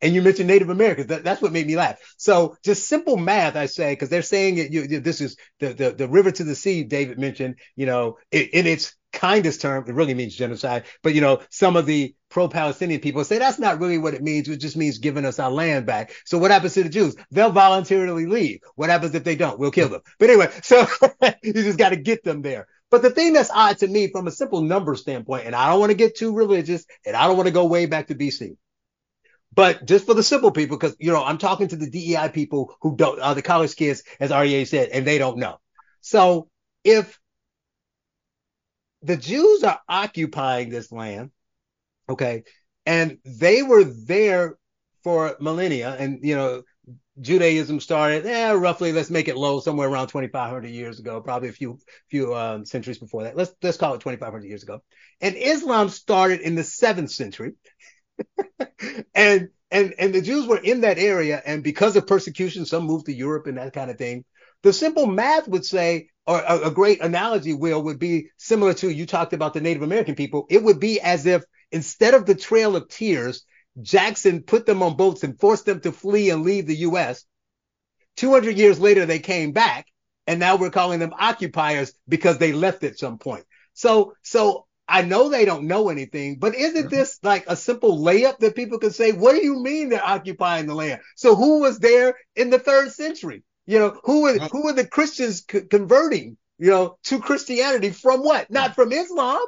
And you mentioned Native Americans. That, that's what made me laugh. So just simple math, I say, because they're saying it, you, you, this is the, the, the river to the sea, David mentioned, you know, it, in its kindest term, it really means genocide. But, you know, some of the pro-Palestinian people say that's not really what it means. It just means giving us our land back. So what happens to the Jews? They'll voluntarily leave. What happens if they don't? We'll kill them. But anyway, so you just got to get them there. But the thing that's odd to me from a simple number standpoint, and I don't want to get too religious, and I don't want to go way back to B C, but just for the simple people, because, you know, I'm talking to the D E I people who don't, uh, the college kids, as Aryeh said, and they don't know. So if the Jews are occupying this land, okay, and they were there for millennia, and, you know, Judaism started, eh, roughly, let's make it low, somewhere around twenty-five hundred years ago, probably a few few um, centuries before that. Let's, let's call it twenty-five hundred years ago. And Islam started in the seventh century. and and and the Jews were in that area, and because of persecution, some moved to Europe and that kind of thing. The simple math would say, or a, a great analogy, Will, would be similar to, you talked about the Native American people. It would be as if instead of the Trail of Tears, Jackson put them on boats and forced them to flee and leave the U S two hundred years later, they came back, and now we're calling them occupiers because they left at some point. So so I know they don't know anything, but isn't this like a simple layup that people can say, what do you mean they're occupying the land? So who was there in the third century? You know, who were, who were the Christians co- converting, you know, to Christianity from what? Not from Islam.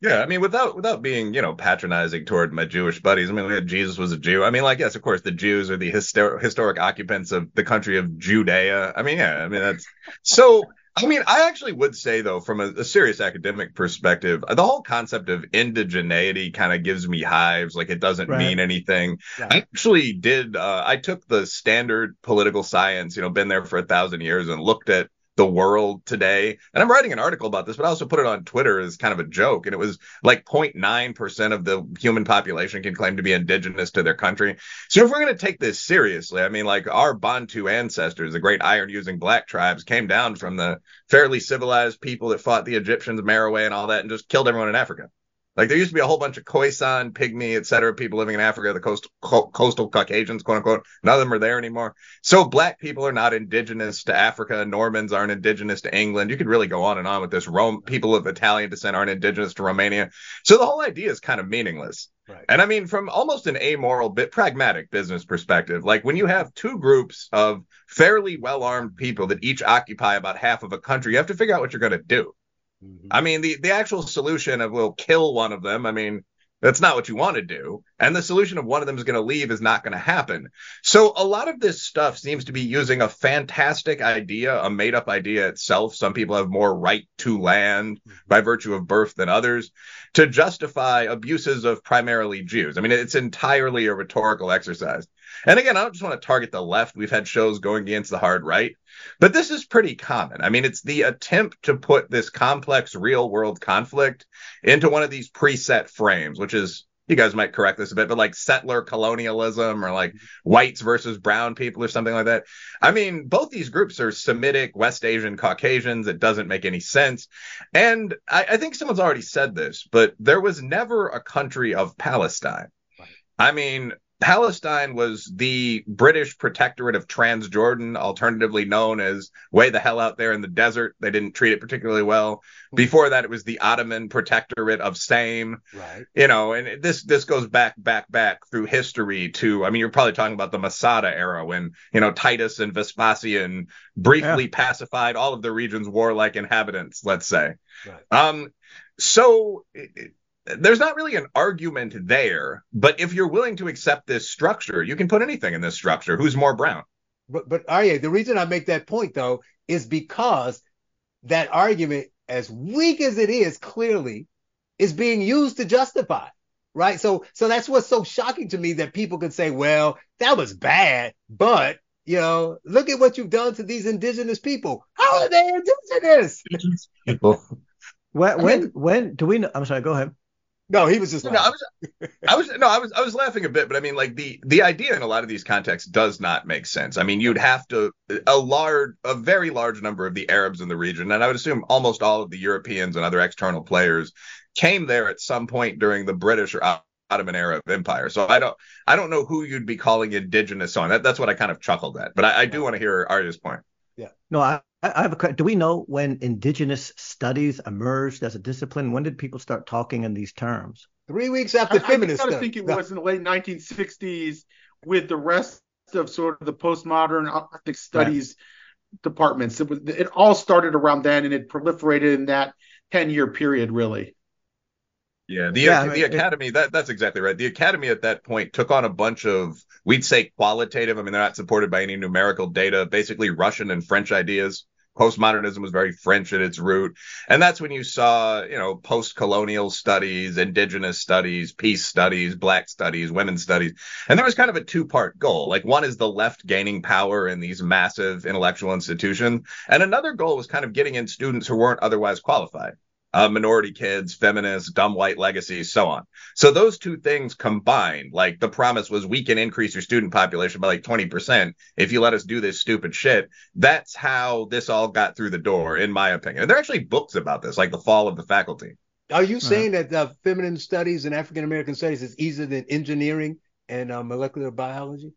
Yeah, I mean, without without being, you know, patronizing toward my Jewish buddies, I mean, Jesus was a Jew. I mean, like, yes, of course, the Jews are the histor- historic occupants of the country of Judea. I mean, yeah, I mean, that's so. I mean, I actually would say, though, from a, a serious academic perspective, the whole concept of indigeneity kind of gives me hives, like it doesn't right. mean anything. Yeah. I actually did. Uh, I took the standard political science, you know, been there for a thousand years and looked at the world today. And I'm writing an article about this, but I also put it on Twitter as kind of a joke. And it was like zero point nine percent of the human population can claim to be indigenous to their country. So if we're going to take this seriously, I mean, like our Bantu ancestors, the great iron using black tribes, came down from the fairly civilized people that fought the Egyptians, Merowe and all that, and just killed everyone in Africa. Like there used to be a whole bunch of Khoisan, Pygmy, et cetera, people living in Africa, the coastal, co- coastal Caucasians, quote unquote. None of them are there anymore. So black people are not indigenous to Africa. Normans aren't indigenous to England. You could really go on and on with this. Rome, people of Italian descent aren't indigenous to Romania. So the whole idea is kind of meaningless. Right. And I mean, from almost an amoral, bit pragmatic business perspective, like when you have two groups of fairly well-armed people that each occupy about half of a country, you have to figure out what you're going to do. I mean, the, the actual solution of we'll kill one of them, I mean, that's not what you want to do. And the solution of one of them is going to leave is not going to happen. So a lot of this stuff seems to be using a fantastic idea, a made up idea itself. Some people have more right to land by virtue of birth than others to justify abuses of primarily Jews. I mean, it's entirely a rhetorical exercise. And again, I don't just want to target the left. We've had shows going against the hard right. But this is pretty common. I mean, it's the attempt to put this complex real world conflict into one of these preset frames, which is, you guys might correct this a bit, but like settler colonialism or like whites versus brown people or something like that. I mean, both these groups are Semitic, West Asian, Caucasians. It doesn't make any sense. And I, I think someone's already said this, but there was never a country of Palestine. I mean, Palestine was the British protectorate of Transjordan, alternatively known as way the hell out there in the desert. They didn't treat it particularly well. Before that, it was the Ottoman protectorate of Same. Right. You know, and this this goes back, back, back through history to, I mean, you're probably talking about the Masada era when, you know, Titus and Vespasian briefly yeah. pacified all of the region's warlike inhabitants, let's say. Right. Um, so... It, There's not really an argument there, but if you're willing to accept this structure, you can put anything in this structure. Who's more brown? But, but Aryeh, the reason I make that point, though, is because that argument, as weak as it is, clearly, is being used to justify, right? So, so that's what's so shocking to me that people can say, well, that was bad, but, you know, look at what you've done to these indigenous people. How are they indigenous? Indigenous people. when, when, when do we know? I'm sorry, go ahead. No, he was just. Laughing. No, I was. I was. No, I was. I was laughing a bit, but I mean, like the the idea in a lot of these contexts does not make sense. I mean, you'd have to a large, a very large number of the Arabs in the region, and I would assume almost all of the Europeans and other external players came there at some point during the British or Ottoman era of empire. So I don't. I don't know who you'd be calling indigenous on. That, that's what I kind of chuckled at. But I, I do want to hear Aryeh's point. Yeah. No, I. I have a. Do we know when indigenous studies emerged as a discipline? When did people start talking in these terms? Three weeks after feminist stuff. I, I think it was in the late nineteen sixties with the rest of sort of the postmodern ethnic studies right. departments. It, was, it all started around then, and it proliferated in that ten-year period, really. Yeah, the, yeah, the, I mean, the academy, it, that that's exactly right. The academy at that point took on a bunch of, we'd say qualitative, I mean, they're not supported by any numerical data, basically Russian and French ideas. Postmodernism was very French at its root. And that's when you saw, you know, post-colonial studies, indigenous studies, peace studies, black studies, women's studies. And there was kind of a two-part goal. Like one is the left gaining power in these massive intellectual institutions. And another goal was kind of getting in students who weren't otherwise qualified. Uh, minority kids, feminists, dumb white legacies, so on. So those two things combined, like the promise was we can increase your student population by like twenty percent if you let us do this stupid shit. That's how this all got through the door, in my opinion. And there are actually books about this, like The Fall of the Faculty. Are you saying uh-huh. that uh, feminine studies and African-American studies is easier than engineering and uh, molecular biology?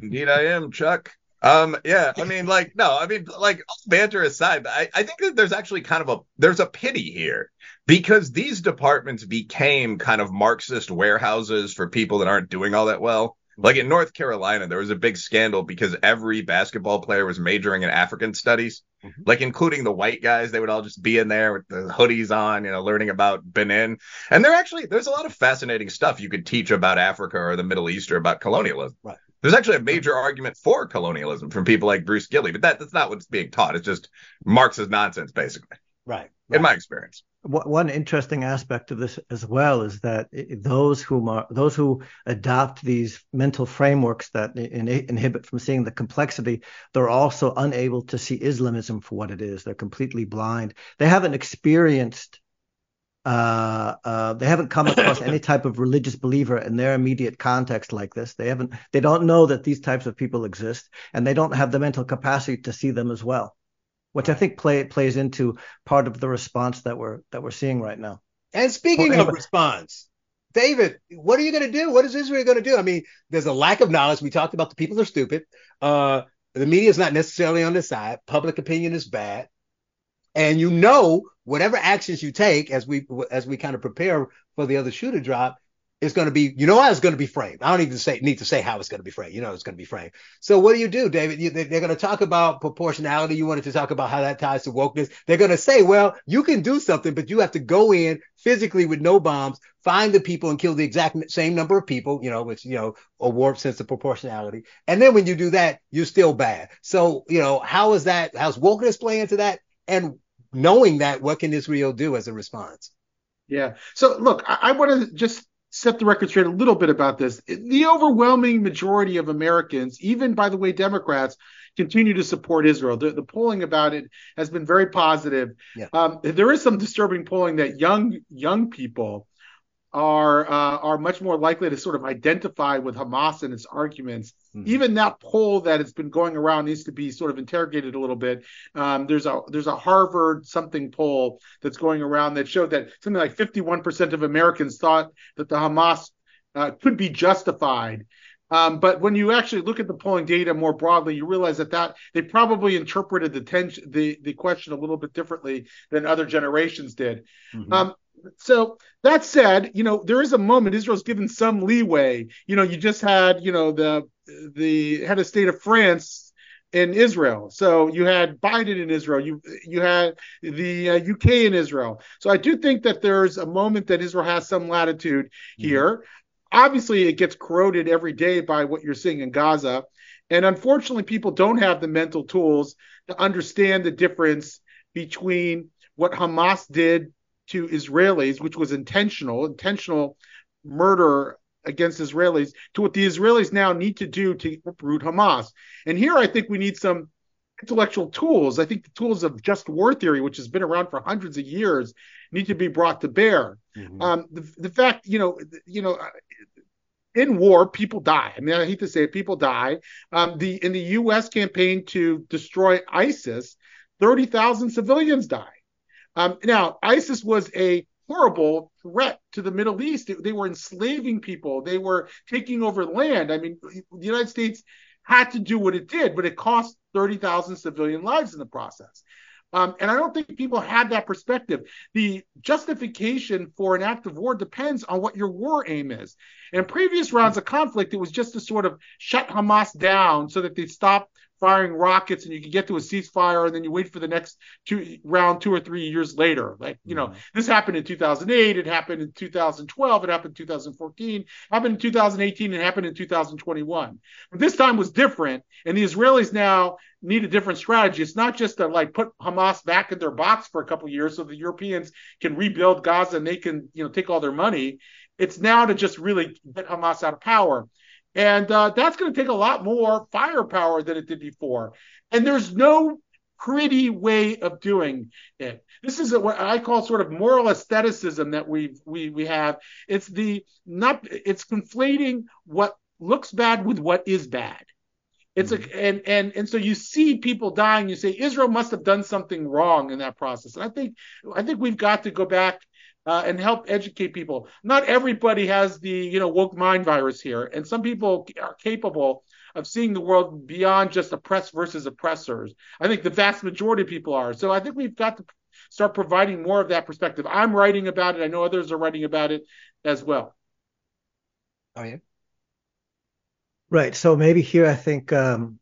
Indeed I am, Chuck. Um, yeah, I mean, like, no, I mean, like, banter aside, I, I think that there's actually kind of a, there's a pity here, because these departments became kind of Marxist warehouses for people that aren't doing all that well. Like in North Carolina, there was a big scandal because every basketball player was majoring in African studies, mm-hmm. like including the white guys. They would all just be in there with the hoodies on, you know, learning about Benin. And there actually there's a lot of fascinating stuff you could teach about Africa or the Middle East or about colonialism. Right. There's actually a major argument for colonialism from people like Bruce Gilley. But that, that's not what's being taught. It's just Marxist nonsense, basically. Right. Right. In my experience. One interesting aspect of this as well is that those who are, those who adopt these mental frameworks that in, inhibit from seeing the complexity, they're also unable to see Islamism for what it is. They're completely blind. They haven't experienced, uh, uh, they haven't come across any type of religious believer in their immediate context like this. They haven't. They don't know that these types of people exist, and they don't have the mental capacity to see them as well. Which I think play plays into part of the response that we're that we're seeing right now. And speaking well, of response, David, what are you going to do? What is Israel going to do? I mean, there's a lack of knowledge. We talked about the people are stupid. Uh, the media is not necessarily on their side. Public opinion is bad. And you know, whatever actions you take as we as we kind of prepare for the other shoe to drop, it's going to be, you know, how it's going to be framed. I don't even say need to say how it's going to be framed. You know, it's going to be framed. So what do you do, David? You, they, they're going to talk about proportionality. You wanted to talk about how that ties to wokeness. They're going to say, well, you can do something, but you have to go in physically with no bombs, find the people and kill the exact same number of people, you know, which, you know, a warped sense of proportionality. And then when you do that, you're still bad. So, you know, how is that? How's wokeness play into that? And knowing that, what can Israel do as a response? Yeah. So, look, I, I want to just set the record straight a little bit about this. The overwhelming majority of Americans, even, by the way, Democrats, continue to support Israel. The, the polling about it has been very positive. Yeah. Um, there is some disturbing polling that young young people are uh, are much more likely to sort of identify with Hamas and its arguments. Mm-hmm. Even that poll that has been going around needs to be sort of interrogated a little bit. Um, there's a there's a Harvard something poll that's going around that showed that something like fifty-one percent of Americans thought that the Hamas uh, could be justified. Um, but when you actually look at the polling data more broadly, you realize that, that they probably interpreted the, tension, the the question a little bit differently than other generations did. Mm-hmm. Um, So that said, you know, there is a moment Israel's given some leeway. You know, you just had, you know, the the head of state of France in Israel. So you had Biden in Israel. You you had the uh, U K in Israel. So I do think that there's a moment that Israel has some latitude mm-hmm. here. Obviously, it gets corroded every day by what you're seeing in Gaza. And unfortunately, people don't have the mental tools to understand the difference between what Hamas did to Israelis, which was intentional, intentional murder against Israelis, to what the Israelis now need to do to uproot Hamas. And here I think we need some intellectual tools. I think the tools of just war theory, which has been around for hundreds of years, need to be brought to bear. Mm-hmm. Um, the, the fact, you know, you know, in war, people die. I mean, I hate to say it, people die. Um, the in the U S campaign to destroy ISIS, thirty thousand civilians died. Um, now, ISIS was a horrible threat to the Middle East. They, they were enslaving people. They were taking over land. I mean, the United States had to do what it did, but it cost thirty thousand civilian lives in the process. Um, and I don't think people had that perspective. The justification for an act of war depends on what your war aim is. In previous rounds of conflict, it was just to sort of shut Hamas down so that they stopped firing rockets and you could get to a ceasefire, and then you wait for the next two round two or three years later. Like, you know, mm-hmm. this happened in two thousand eight, it happened in two thousand twelve, it happened in two thousand fourteen, happened in two thousand eighteen, it happened in two thousand twenty-one. But this time was different, and the Israelis now need a different strategy. It's not just to like put Hamas back in their box for a couple of years so the Europeans can rebuild Gaza and they can, you know, take all their money. It's now to just really get Hamas out of power. And uh, that's going to take a lot more firepower than it did before. And there's no pretty way of doing it. This is what I call sort of moral aestheticism that we've, we we have. It's the not. It's conflating what looks bad with what is bad. It's mm-hmm. a, and and and so you see people dying. You say Israel must have done something wrong in that process. And I think I think we've got to go back uh, and help educate people. Not everybody has the, you know, woke mind virus here. And some people are capable of seeing the world beyond just oppressed versus oppressors. I think the vast majority of people are. So I think we've got to start providing more of that perspective. I'm writing about it. I know others are writing about it as well. Are you? Right. So maybe here, I think, um,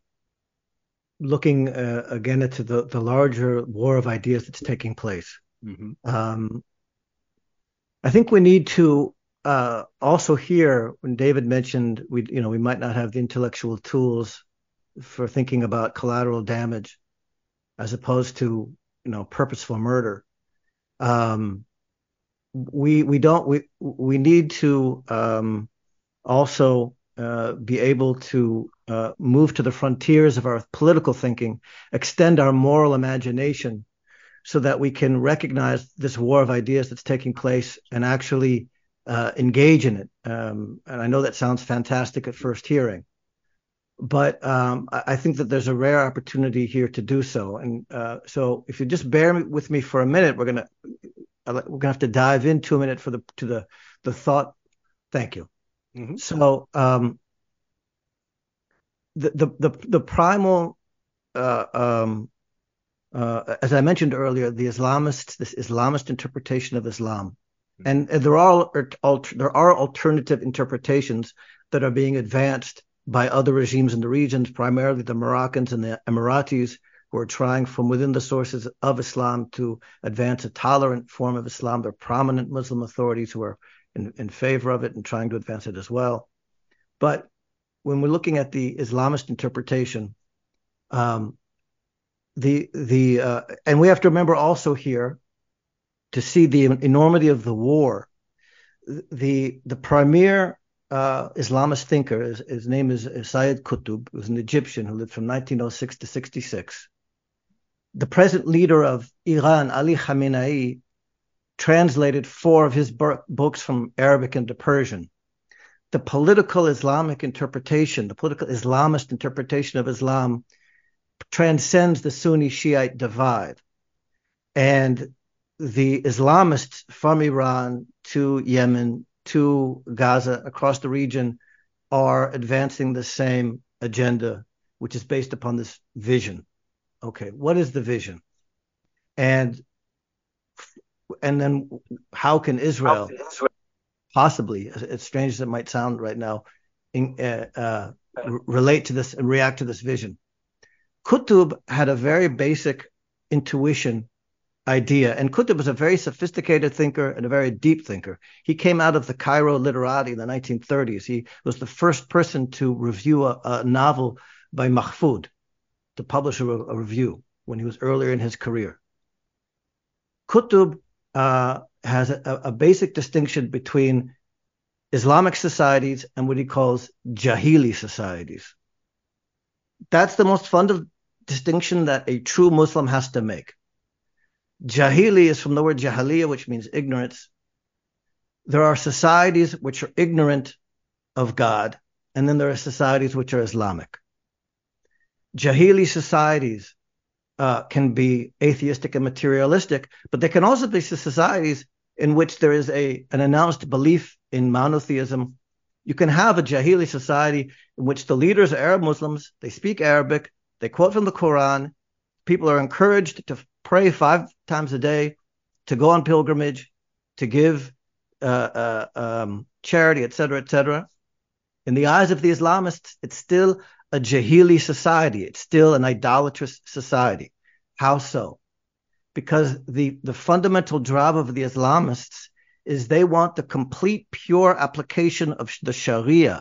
looking uh, again at the, the larger war of ideas that's taking place, mm-hmm. um, I think we need to uh, also hear, when David mentioned, we you know we might not have the intellectual tools for thinking about collateral damage as opposed to you know purposeful murder. Um, we we don't we we need to um, also. Uh, be able to uh, move to the frontiers of our political thinking, extend our moral imagination so that we can recognize this war of ideas that's taking place and actually uh, engage in it. Um, and I know that sounds fantastic at first hearing, but um, I, I think that there's a rare opportunity here to do so. And uh, so if you just bear with me for a minute, we're going to we're going to have to dive into a minute for the to the, the thought. Thank you. Mm-hmm. So um, the, the the the primal, uh, um, uh, as I mentioned earlier, the Islamist this Islamist interpretation of Islam, mm-hmm. and, and there are alter, there are alternative interpretations that are being advanced by other regimes in the regions, primarily the Moroccans and the Emiratis, who are trying from within the sources of Islam to advance a tolerant form of Islam. They're prominent Muslim authorities who are In, in favor of it and trying to advance it as well. But when we're looking at the Islamist interpretation, um, the the uh, and we have to remember also here, to see the enormity of the war, the the premier uh, Islamist thinker, his, his name is Sayyid Qutb, who's an Egyptian who lived from nineteen oh six to sixty-six. The present leader of Iran, Ali Khamenei, translated four of his b- books from Arabic into Persian. The political Islamic interpretation, the political Islamist interpretation of Islam, transcends the Sunni-Shiite divide. And the Islamists from Iran to Yemen to Gaza, across the region, are advancing the same agenda, which is based upon this vision. Okay, what is the vision? And And then how can Israel, how can Israel possibly, as strange as it might sound right now, in, uh, uh, relate to this and react to this vision? Qutb had a very basic intuition idea, and Qutb was a very sophisticated thinker and a very deep thinker. He came out of the Cairo literati in the nineteen thirties. He was the first person to review a, a novel by Mahfoud, to publish a, a review when he was earlier in his career. Qutb Uh, has a, a basic distinction between Islamic societies and what he calls Jahili societies. That's the most fundamental distinction that a true Muslim has to make. Jahili is from the word jahaliya, which means ignorance. There are societies which are ignorant of God, and then there are societies which are Islamic. Jahili societies Uh, can be atheistic and materialistic, but there can also be societies in which there is a an announced belief in monotheism. You can have a Jahili society in which the leaders are Arab Muslims, they speak Arabic, they quote from the Quran, people are encouraged to pray five times a day, to go on pilgrimage, to give uh, uh, um, charity, et cetera, et cetera. In the eyes of the Islamists, it's still a Jahili society. It's still an idolatrous society. How so? Because the, the fundamental drive of the Islamists is they want the complete, pure application of the Sharia,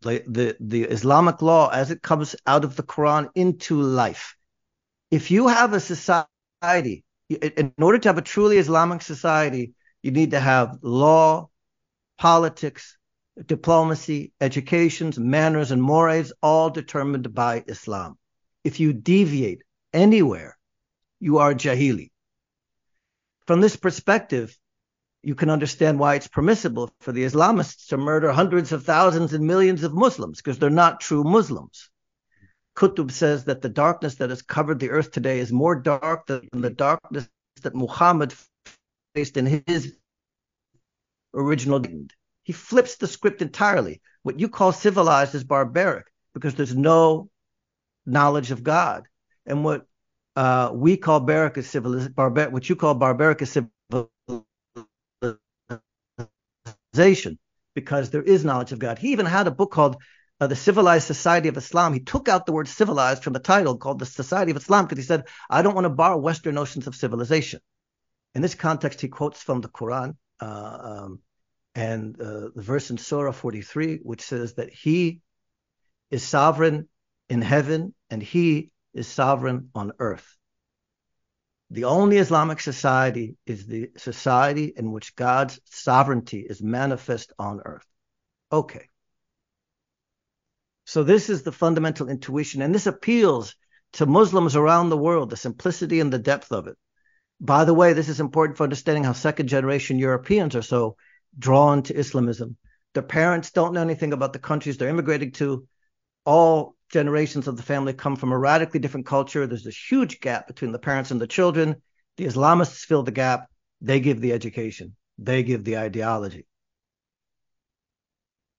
the, the, the Islamic law as it comes out of the Quran, into life. If you have a society, in order to have a truly Islamic society, you need to have law, politics, diplomacy, educations, manners, and mores, all determined by Islam. If you deviate anywhere, you are Jahili. From this perspective, you can understand why it's permissible for the Islamists to murder hundreds of thousands and millions of Muslims, because they're not true Muslims. Qutb says that the darkness that has covered the earth today is more dark than the darkness that Muhammad faced in his original. He flips the script entirely. What you call civilized is barbaric because there's no knowledge of God. And what uh, we call barbaric is civilization. Barbar- what you call barbaric is civilization because there is knowledge of God. He even had a book called Uh, the Civilized Society of Islam. He took out the word civilized from the title, called the Society of Islam, because he said, I don't want to borrow Western notions of civilization. In this context, he quotes from the Quran uh, um, and uh, the verse in Surah forty-three, which says that he is sovereign in heaven and he is sovereign on earth. The only Islamic society is the society in which God's sovereignty is manifest on earth. Okay. So this is the fundamental intuition, and this appeals to Muslims around the world, the simplicity and the depth of it. By the way, this is important for understanding how second-generation Europeans are so drawn to Islamism. Their parents don't know anything about the countries they're immigrating to. All generations of the family come from a radically different culture. There's this huge gap between the parents and the children. The Islamists fill the gap. They give the education. They give the ideology.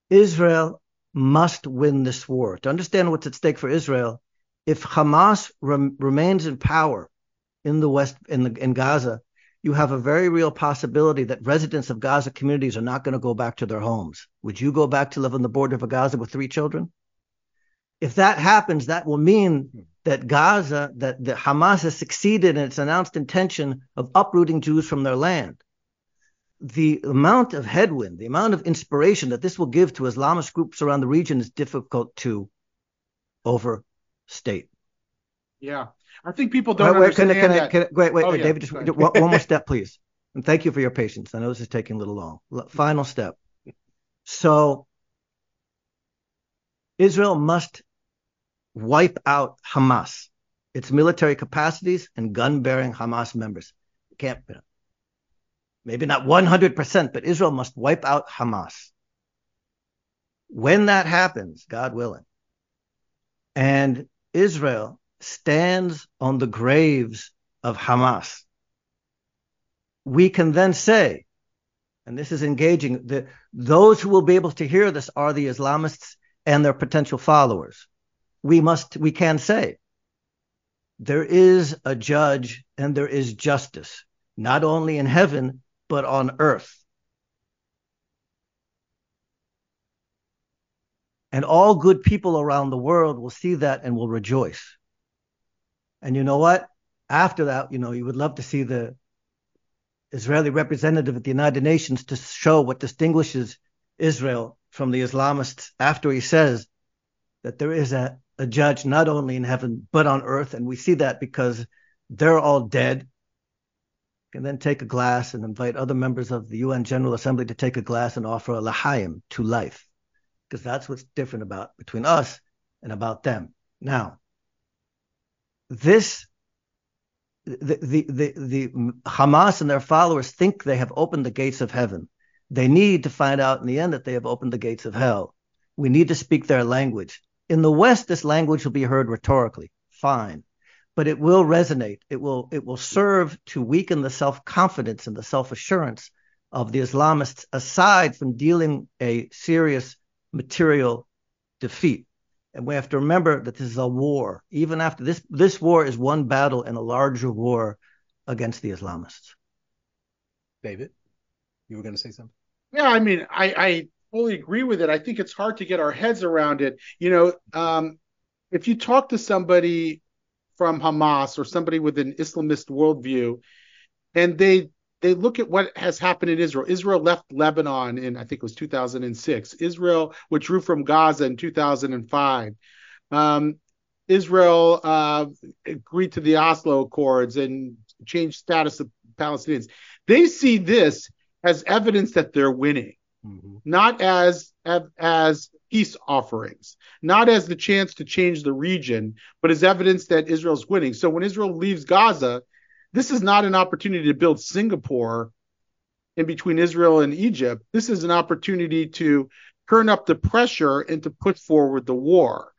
Israel must win this war. To understand what's at stake for Israel, if Hamas rem- remains in power in the West, in, the, in Gaza, you have a very real possibility that residents of Gaza communities are not going to go back to their homes. Would you go back to live on the border of Gaza with three children? If that happens, that will mean that Gaza, that the Hamas has succeeded in its announced intention of uprooting Jews from their land. The amount of headwind, the amount of inspiration that this will give to Islamist groups around the region is difficult to overstate. Yeah, I think people don't wait, wait, understand can I, can that. I, can I, wait, wait, oh, wait yeah, David, just one, one more step, please. And thank you for your patience. I know this is taking a little long. Final step. So Israel must wipe out Hamas, its military capacities, and gun-bearing Hamas members. It can't you know, Maybe not one hundred percent, but Israel must wipe out Hamas. When that happens, God willing, and Israel stands on the graves of Hamas, we can then say, and this is engaging, that those who will be able to hear this are the Islamists and their potential followers. We must, we can say, there is a judge and there is justice, not only in heaven, but on earth. And all good people around the world will see that and will rejoice. And you know what? After that, you know, you would love to see the Israeli representative at the United Nations to show what distinguishes Israel from the Islamists after he says that there is a, a judge not only in heaven, but on earth. And we see that because they're all dead. And then take a glass and invite other members of the U N General Assembly to take a glass and offer a lahayim to life, because that's what's different about between us and about them. Now, this the the the, the Hamas and their followers think they have opened the gates of heaven. They need to find out in the end that they have opened the gates of hell. We need to speak their language. In the West, this language will be heard rhetorically. Fine. But it will resonate. It will it will serve to weaken the self-confidence and the self-assurance of the Islamists, aside from dealing a serious material defeat. And we have to remember that this is a war. Even after this, this war is one battle in a larger war against the Islamists. David, you were going to say something? Yeah, I mean, I, I fully agree with it. I think it's hard to get our heads around it. You know, um, if you talk to somebody from Hamas or somebody with an Islamist worldview, and they they look at what has happened in Israel. Israel left Lebanon in, I think it was two thousand six. Israel withdrew from Gaza in two thousand five. Um, Israel uh, agreed to the Oslo Accords and changed status of Palestinians. They see this as evidence that they're winning, mm-hmm. not as as peace offerings, not as the chance to change the region, but as evidence that Israel's winning. So when Israel leaves Gaza, this is not an opportunity to build Singapore in between Israel and Egypt. This is an opportunity to turn up the pressure and to put forward the war.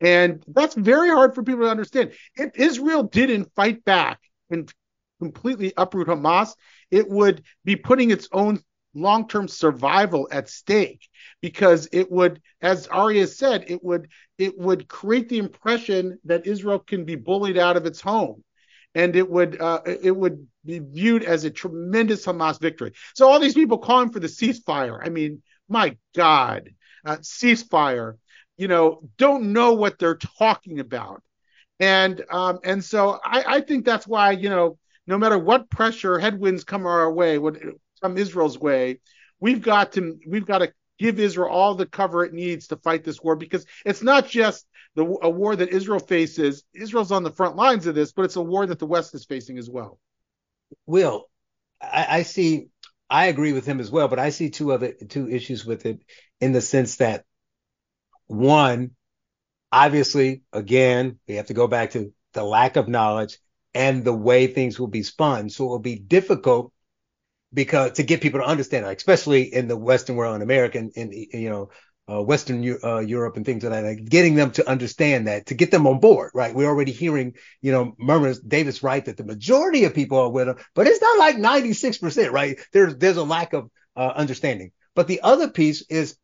And that's very hard for people to understand. If Israel didn't fight back and completely uproot Hamas, it would be putting its own long-term survival at stake, because it would, as Aryeh said, it would it would create the impression that Israel can be bullied out of its home, and it would uh, it would be viewed as a tremendous Hamas victory. So all these people calling for the ceasefire. I mean, my God, uh, ceasefire. You know, don't know what they're talking about, and um, and so I, I think that's why, you know, no matter what pressure, headwinds come our way, what come Israel's way, we've got to we've got to give Israel all the cover it needs to fight this war, because it's not just the a war that Israel faces. Israel's on the front lines of this, but it's a war that the West is facing as well. Will, I, I see, I agree with him as well, but I see two other two issues with it, in the sense that, one, obviously, again, we have to go back to the lack of knowledge and the way things will be spun. So it will be difficult because to get people to understand, like, especially in the Western world and American, in, you know, uh, Western uh, Europe and things like that, like getting them to understand that, to get them on board, right? We're already hearing, you know, murmurs. David's right that the majority of people are with them, but it's not like ninety-six percent, right? There's, there's a lack of uh, understanding. But the other piece is,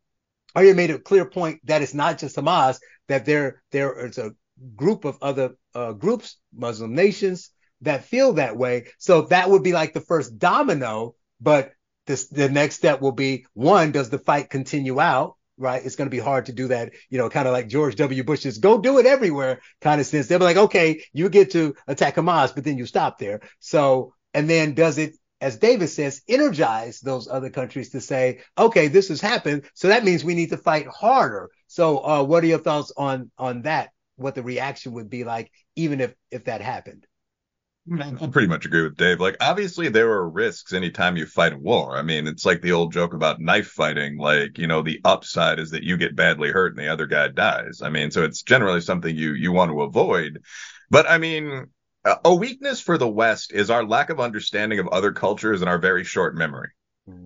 Aryeh made a clear point that it's not just Hamas, that there, there is a group of other uh, groups, Muslim nations, that feel that way. So that would be like the first domino, but this, the next step will be, one, does the fight continue out, right? It's going to be hard to do that, you know, kind of like George W. Bush's go do it everywhere kind of sense. They'll be like, okay, you get to attack Hamas, but then you stop there. So, and then does it, as David says, energize those other countries to say, okay, this has happened, so that means we need to fight harder. So uh, what are your thoughts on on that, what the reaction would be like, even if, if that happened? I pretty much agree with Dave. Like, obviously, there are risks anytime you fight a war. I mean, it's like the old joke about knife fighting. Like, you know, the upside is that you get badly hurt and the other guy dies. I mean, so it's generally something you you want to avoid. But, I mean... Uh, a weakness for the West is our lack of understanding of other cultures and our very short memory.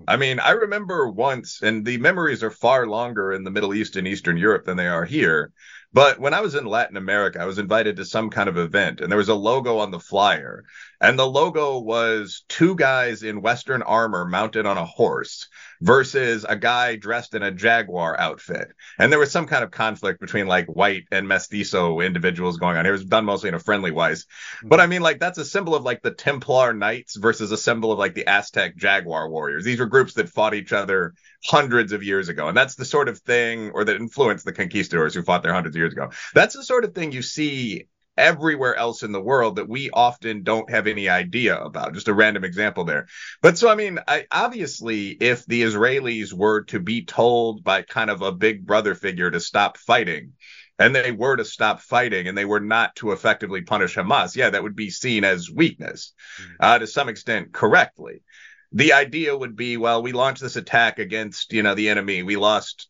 I mean, I remember once, and the memories are far longer in the Middle East and Eastern Europe than they are here, but when I was in Latin America, I was invited to some kind of event, and there was a logo on the flyer, and the logo was two guys in Western armor mounted on a horse versus a guy dressed in a jaguar outfit. And there was some kind of conflict between, like, white and mestizo individuals going on. It was done mostly in a friendly wise. But I mean, like, that's a symbol of, like, the Templar Knights versus a symbol of, like, the Aztec Jaguar warriors. These were groups that fought each other hundreds of years ago. And that's the sort of thing, or that influenced the conquistadors who fought there hundreds of years ago. That's the sort of thing you see everywhere else in the world that we often don't have any idea about. Just a random example there. But so, I mean, I, obviously, if the Israelis were to be told by kind of a big brother figure to stop fighting, and they were to stop fighting, and they were not to effectively punish Hamas, yeah, that would be seen as weakness, uh, to some extent correctly. The idea would be, well, we launched this attack against, you know, the enemy. We lost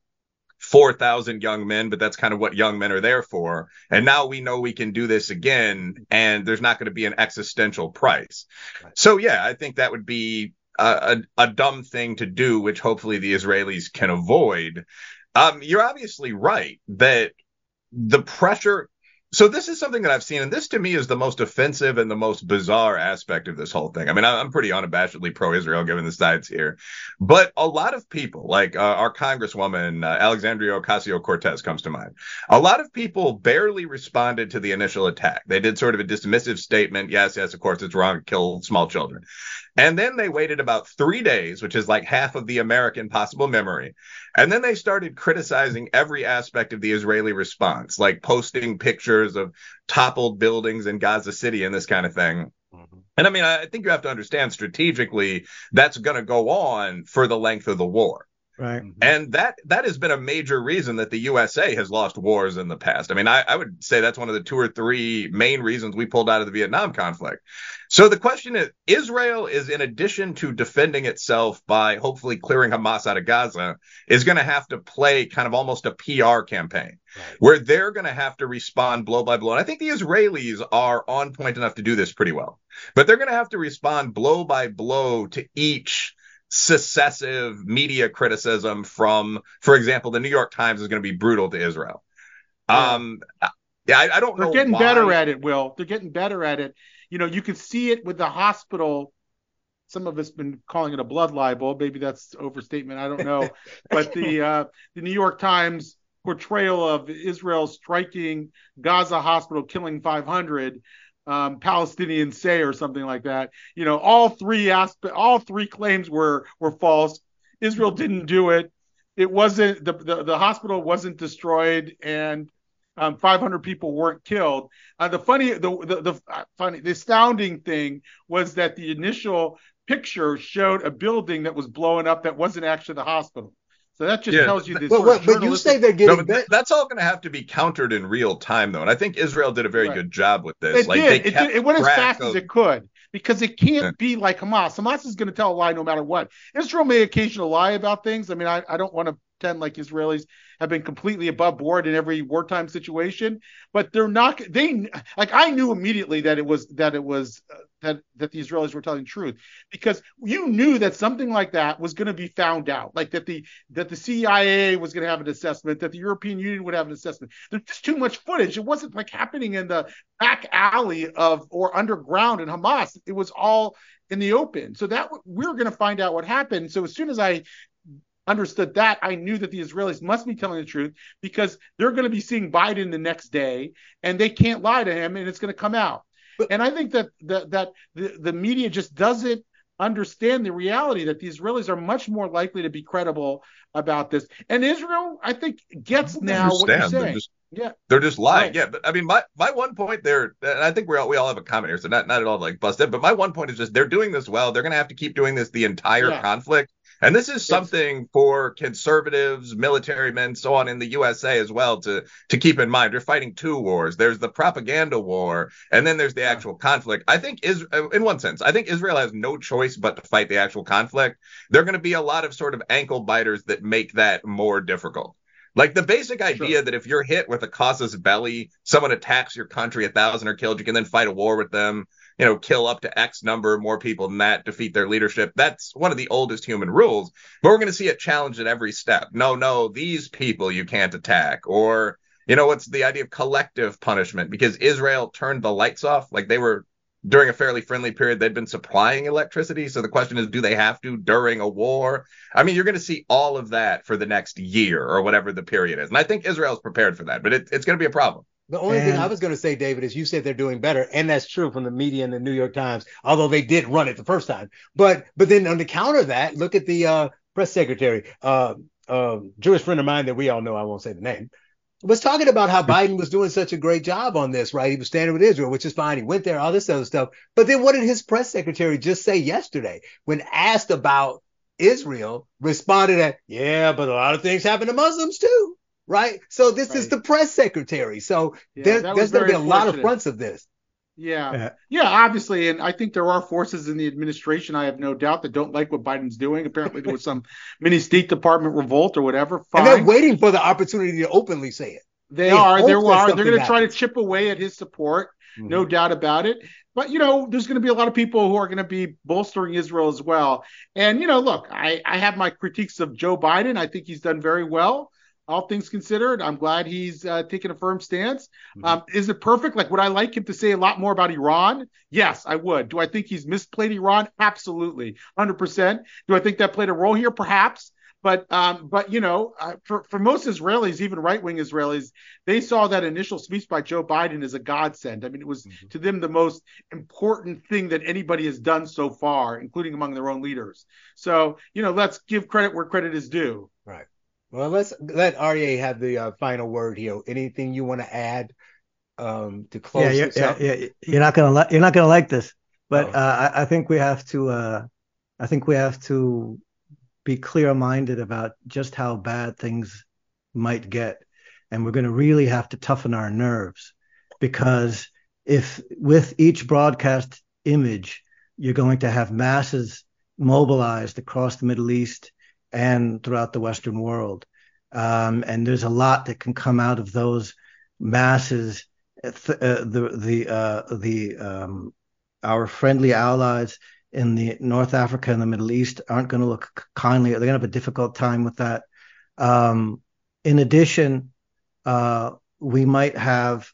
four thousand young men, but that's kind of what young men are there for. And now we know we can do this again, and there's not going to be an existential price. Right. So, yeah, I think that would be a, a, a dumb thing to do, which hopefully the Israelis can avoid. Um, you're obviously right that the pressure... So this is something that I've seen, and this to me is the most offensive and the most bizarre aspect of this whole thing. I mean, I'm pretty unabashedly pro-Israel given the sides here, but a lot of people, like uh, our Congresswoman, uh, Alexandria Ocasio-Cortez comes to mind. A lot of people barely responded to the initial attack. They did sort of a dismissive statement. Yes, yes, of course, it's wrong to kill small children. And then they waited about three days, which is like half of the American possible memory. And then they started criticizing every aspect of the Israeli response, like posting pictures of toppled buildings in Gaza City and this kind of thing. Mm-hmm. And I mean, I think you have to understand strategically that's going to go on for the length of the war. Right. And that that has been a major reason that the U S A has lost wars in the past. I mean, I, I would say that's one of the two or three main reasons we pulled out of the Vietnam conflict. So the question is, Israel is, in addition to defending itself by hopefully clearing Hamas out of Gaza, is going to have to play kind of almost a P R campaign, right, where they're going to have to respond blow by blow. And I think the Israelis are on point enough to do this pretty well, but they're going to have to respond blow by blow to each successive media criticism from, for example, the New York Times is going to be brutal to Israel. Yeah. Um, yeah, I, I don't They're know. They're getting why. better at it, Will. They're getting better at it. You know, you can see it with the hospital Some of us been calling it a blood libel. Maybe that's overstatement. I don't know. But the uh, the New York Times portrayal of Israel striking Gaza hospital, killing five hundred um, Palestinians say, or something like that. You know, all three aspe- all three claims were were false. Israel didn't do it. It wasn't the the, the hospital wasn't destroyed, and um, five hundred people weren't killed. Uh, the funny, the the, the uh, funny, the astounding thing was that the initial picture showed a building that was blowing up that wasn't actually the hospital. So that just yeah. tells you this. Well, well, but you say they're getting no, that, that's all going to have to be countered in real time, though. And I think Israel did a very right. good job with this. It like, did. They kept it, it went as fast of... as it could, because it can't yeah. be like Hamas. Hamas is going to tell a lie no matter what. Israel may occasionally lie about things. I mean, I, I don't want to pretend like Israelis have been completely above board in every wartime situation, but they're not. They like I knew immediately that it was that it was uh, that that the Israelis were telling truth, because you knew that something like that was going to be found out, like that the that the C I A was going to have an assessment, that the European Union would have an assessment. There's just too much footage. It wasn't like happening in the back alley of or underground in Hamas. It was all in the open. So that we we're going to find out what happened. So as soon as I understood that, I knew that the Israelis must be telling the truth, because they're going to be seeing Biden the next day and they can't lie to him, and it's going to come out. But, and I think that that, that the, the media just doesn't understand the reality that the Israelis are much more likely to be credible about this. And Israel, I think, gets now what you're saying. They're just, yeah. they're just lying. Right. Yeah, but I mean, my, my one point there, and I think we all we all have a comment here, so not, not at all like busted, but my one point is just they're doing this well. They're going to have to keep doing this the entire yeah. conflict. And this is something for conservatives, military men, so on in the U S A as well to, to keep in mind. They're fighting two wars. There's the propaganda war, and then there's the actual conflict. I think, is, in one sense, I think Israel has no choice but to fight the actual conflict. There are going to be a lot of sort of ankle biters that make that more difficult. Like the basic idea sure. that if you're hit with a casus belli, someone attacks your country, a thousand are killed, you can then fight a war with them, you know, kill up to X number more people than that, defeat their leadership. That's one of the oldest human rules. But we're going to see it challenged at every step. No, no, these people you can't attack. Or, you know, what's the idea of collective punishment? Because Israel turned the lights off. Like they were, during a fairly friendly period, they'd been supplying electricity. So the question is, do they have to during a war? I mean, you're going to see all of that for the next year or whatever the period is. And I think Israel's prepared for that, but it, it's going to be a problem. The only and, thing I was going to say, David, is you said they're doing better, and that's true from the media and the New York Times, although they did run it the first time. But but then on the counter of that, look at the uh, press secretary, uh, uh, Jewish friend of mine that we all know, I won't say the name, was talking about how Biden was doing such a great job on this, right? He was standing with Israel, which is fine. He went there, all this other stuff. But then what did his press secretary just say yesterday when asked about Israel, responded that, yeah, but a lot of things happen to Muslims too. Right. So this right. is the press secretary. So yeah, there, there's going to be a lot of fronts of this. Yeah. Uh-huh. Yeah, obviously. And I think there are forces in the administration, I have no doubt, that don't like what Biden's doing. Apparently there was some mini State Department revolt or whatever. Fine. And they're waiting for the opportunity to openly say it. They, they are. There are. They're going to try to chip away at his support. Mm-hmm. No doubt about it. But, you know, there's going to be a lot of people who are going to be bolstering Israel as well. And, you know, look, I, I have my critiques of Joe Biden. I think he's done very well. All things considered, I'm glad he's uh, taking a firm stance. Mm-hmm. Um, is it perfect? Like, would I like him to say a lot more about Iran? Yes, I would. Do I think he's misplayed Iran? Absolutely, one hundred percent. Do I think that played a role here? Perhaps. But, um, but you know, uh, for, for most Israelis, even right-wing Israelis, they saw that initial speech by Joe Biden as a godsend. I mean, it was mm-hmm. to them the most important thing that anybody has done so far, including among their own leaders. So, you know, let's give credit where credit is due. Right. Well, let's let Aryeh have the uh, final word here. Anything you want to add um, to close? Yeah, you're, this up? Yeah, yeah, you're not gonna li- you're not gonna like this, but oh. uh, I, I think we have to uh, I think we have to be clear-minded about just how bad things might get, and we're going to really have to toughen our nerves, because if with each broadcast image you're going to have masses mobilized across the Middle East and throughout the Western world. Um, and there's a lot that can come out of those masses. Th- uh, the the uh, the um, our friendly allies in the North Africa and the Middle East aren't going to look kindly. They're going to have a difficult time with that. Um, in addition, uh, we might have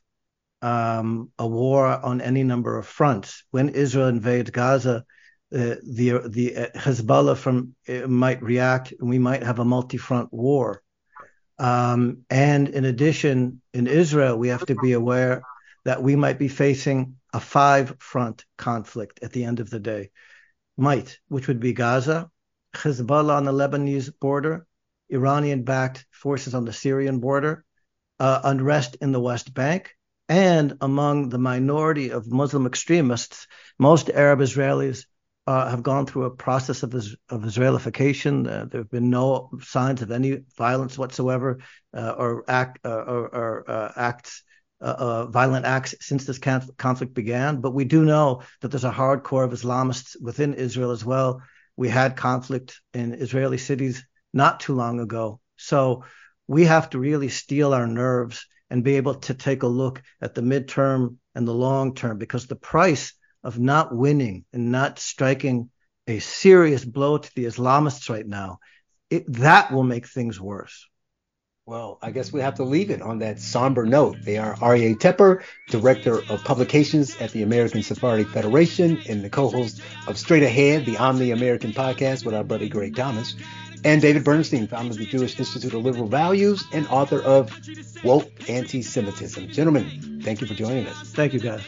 um, a war on any number of fronts. When Israel invades Gaza, uh, the the uh, Hezbollah from uh, might react, and we might have a multi-front war. Um, and in addition, in Israel, we have to be aware that we might be facing a five-front conflict at the end of the day. Might, which would be Gaza, Hezbollah on the Lebanese border, Iranian-backed forces on the Syrian border, uh, unrest in the West Bank, and among the minority of Muslim extremists, most Arab Israelis uh, have gone through a process of, of Israelification. Uh, there have been no signs of any violence whatsoever uh, or, act, uh, or, or uh, acts Uh, uh, violent acts since this conf- conflict began. But we do know that there's a hardcore of Islamists within Israel as well. We had conflict in Israeli cities not too long ago. So we have to really steel our nerves and be able to take a look at the midterm and the long term, because the price of not winning and not striking a serious blow to the Islamists right now, it, that will make things worse. Well, I guess we have to leave it on that somber note. They are Aryeh Tepper, Director of Publications at the American Sephardi Federation and the co-host of Straight Ahead, the Omni-American Podcast with our buddy Greg Thomas, and David Bernstein, founder of the Jewish Institute of Liberal Values and author of Woke Anti-Semitism. Gentlemen, thank you for joining us. Thank you, guys.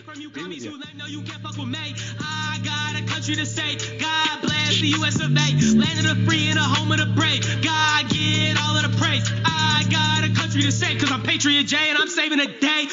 The U S of A, land of the free and a home of the brave. God, get all of the praise. I got a country to save, cause I'm Patriot J and I'm saving a day.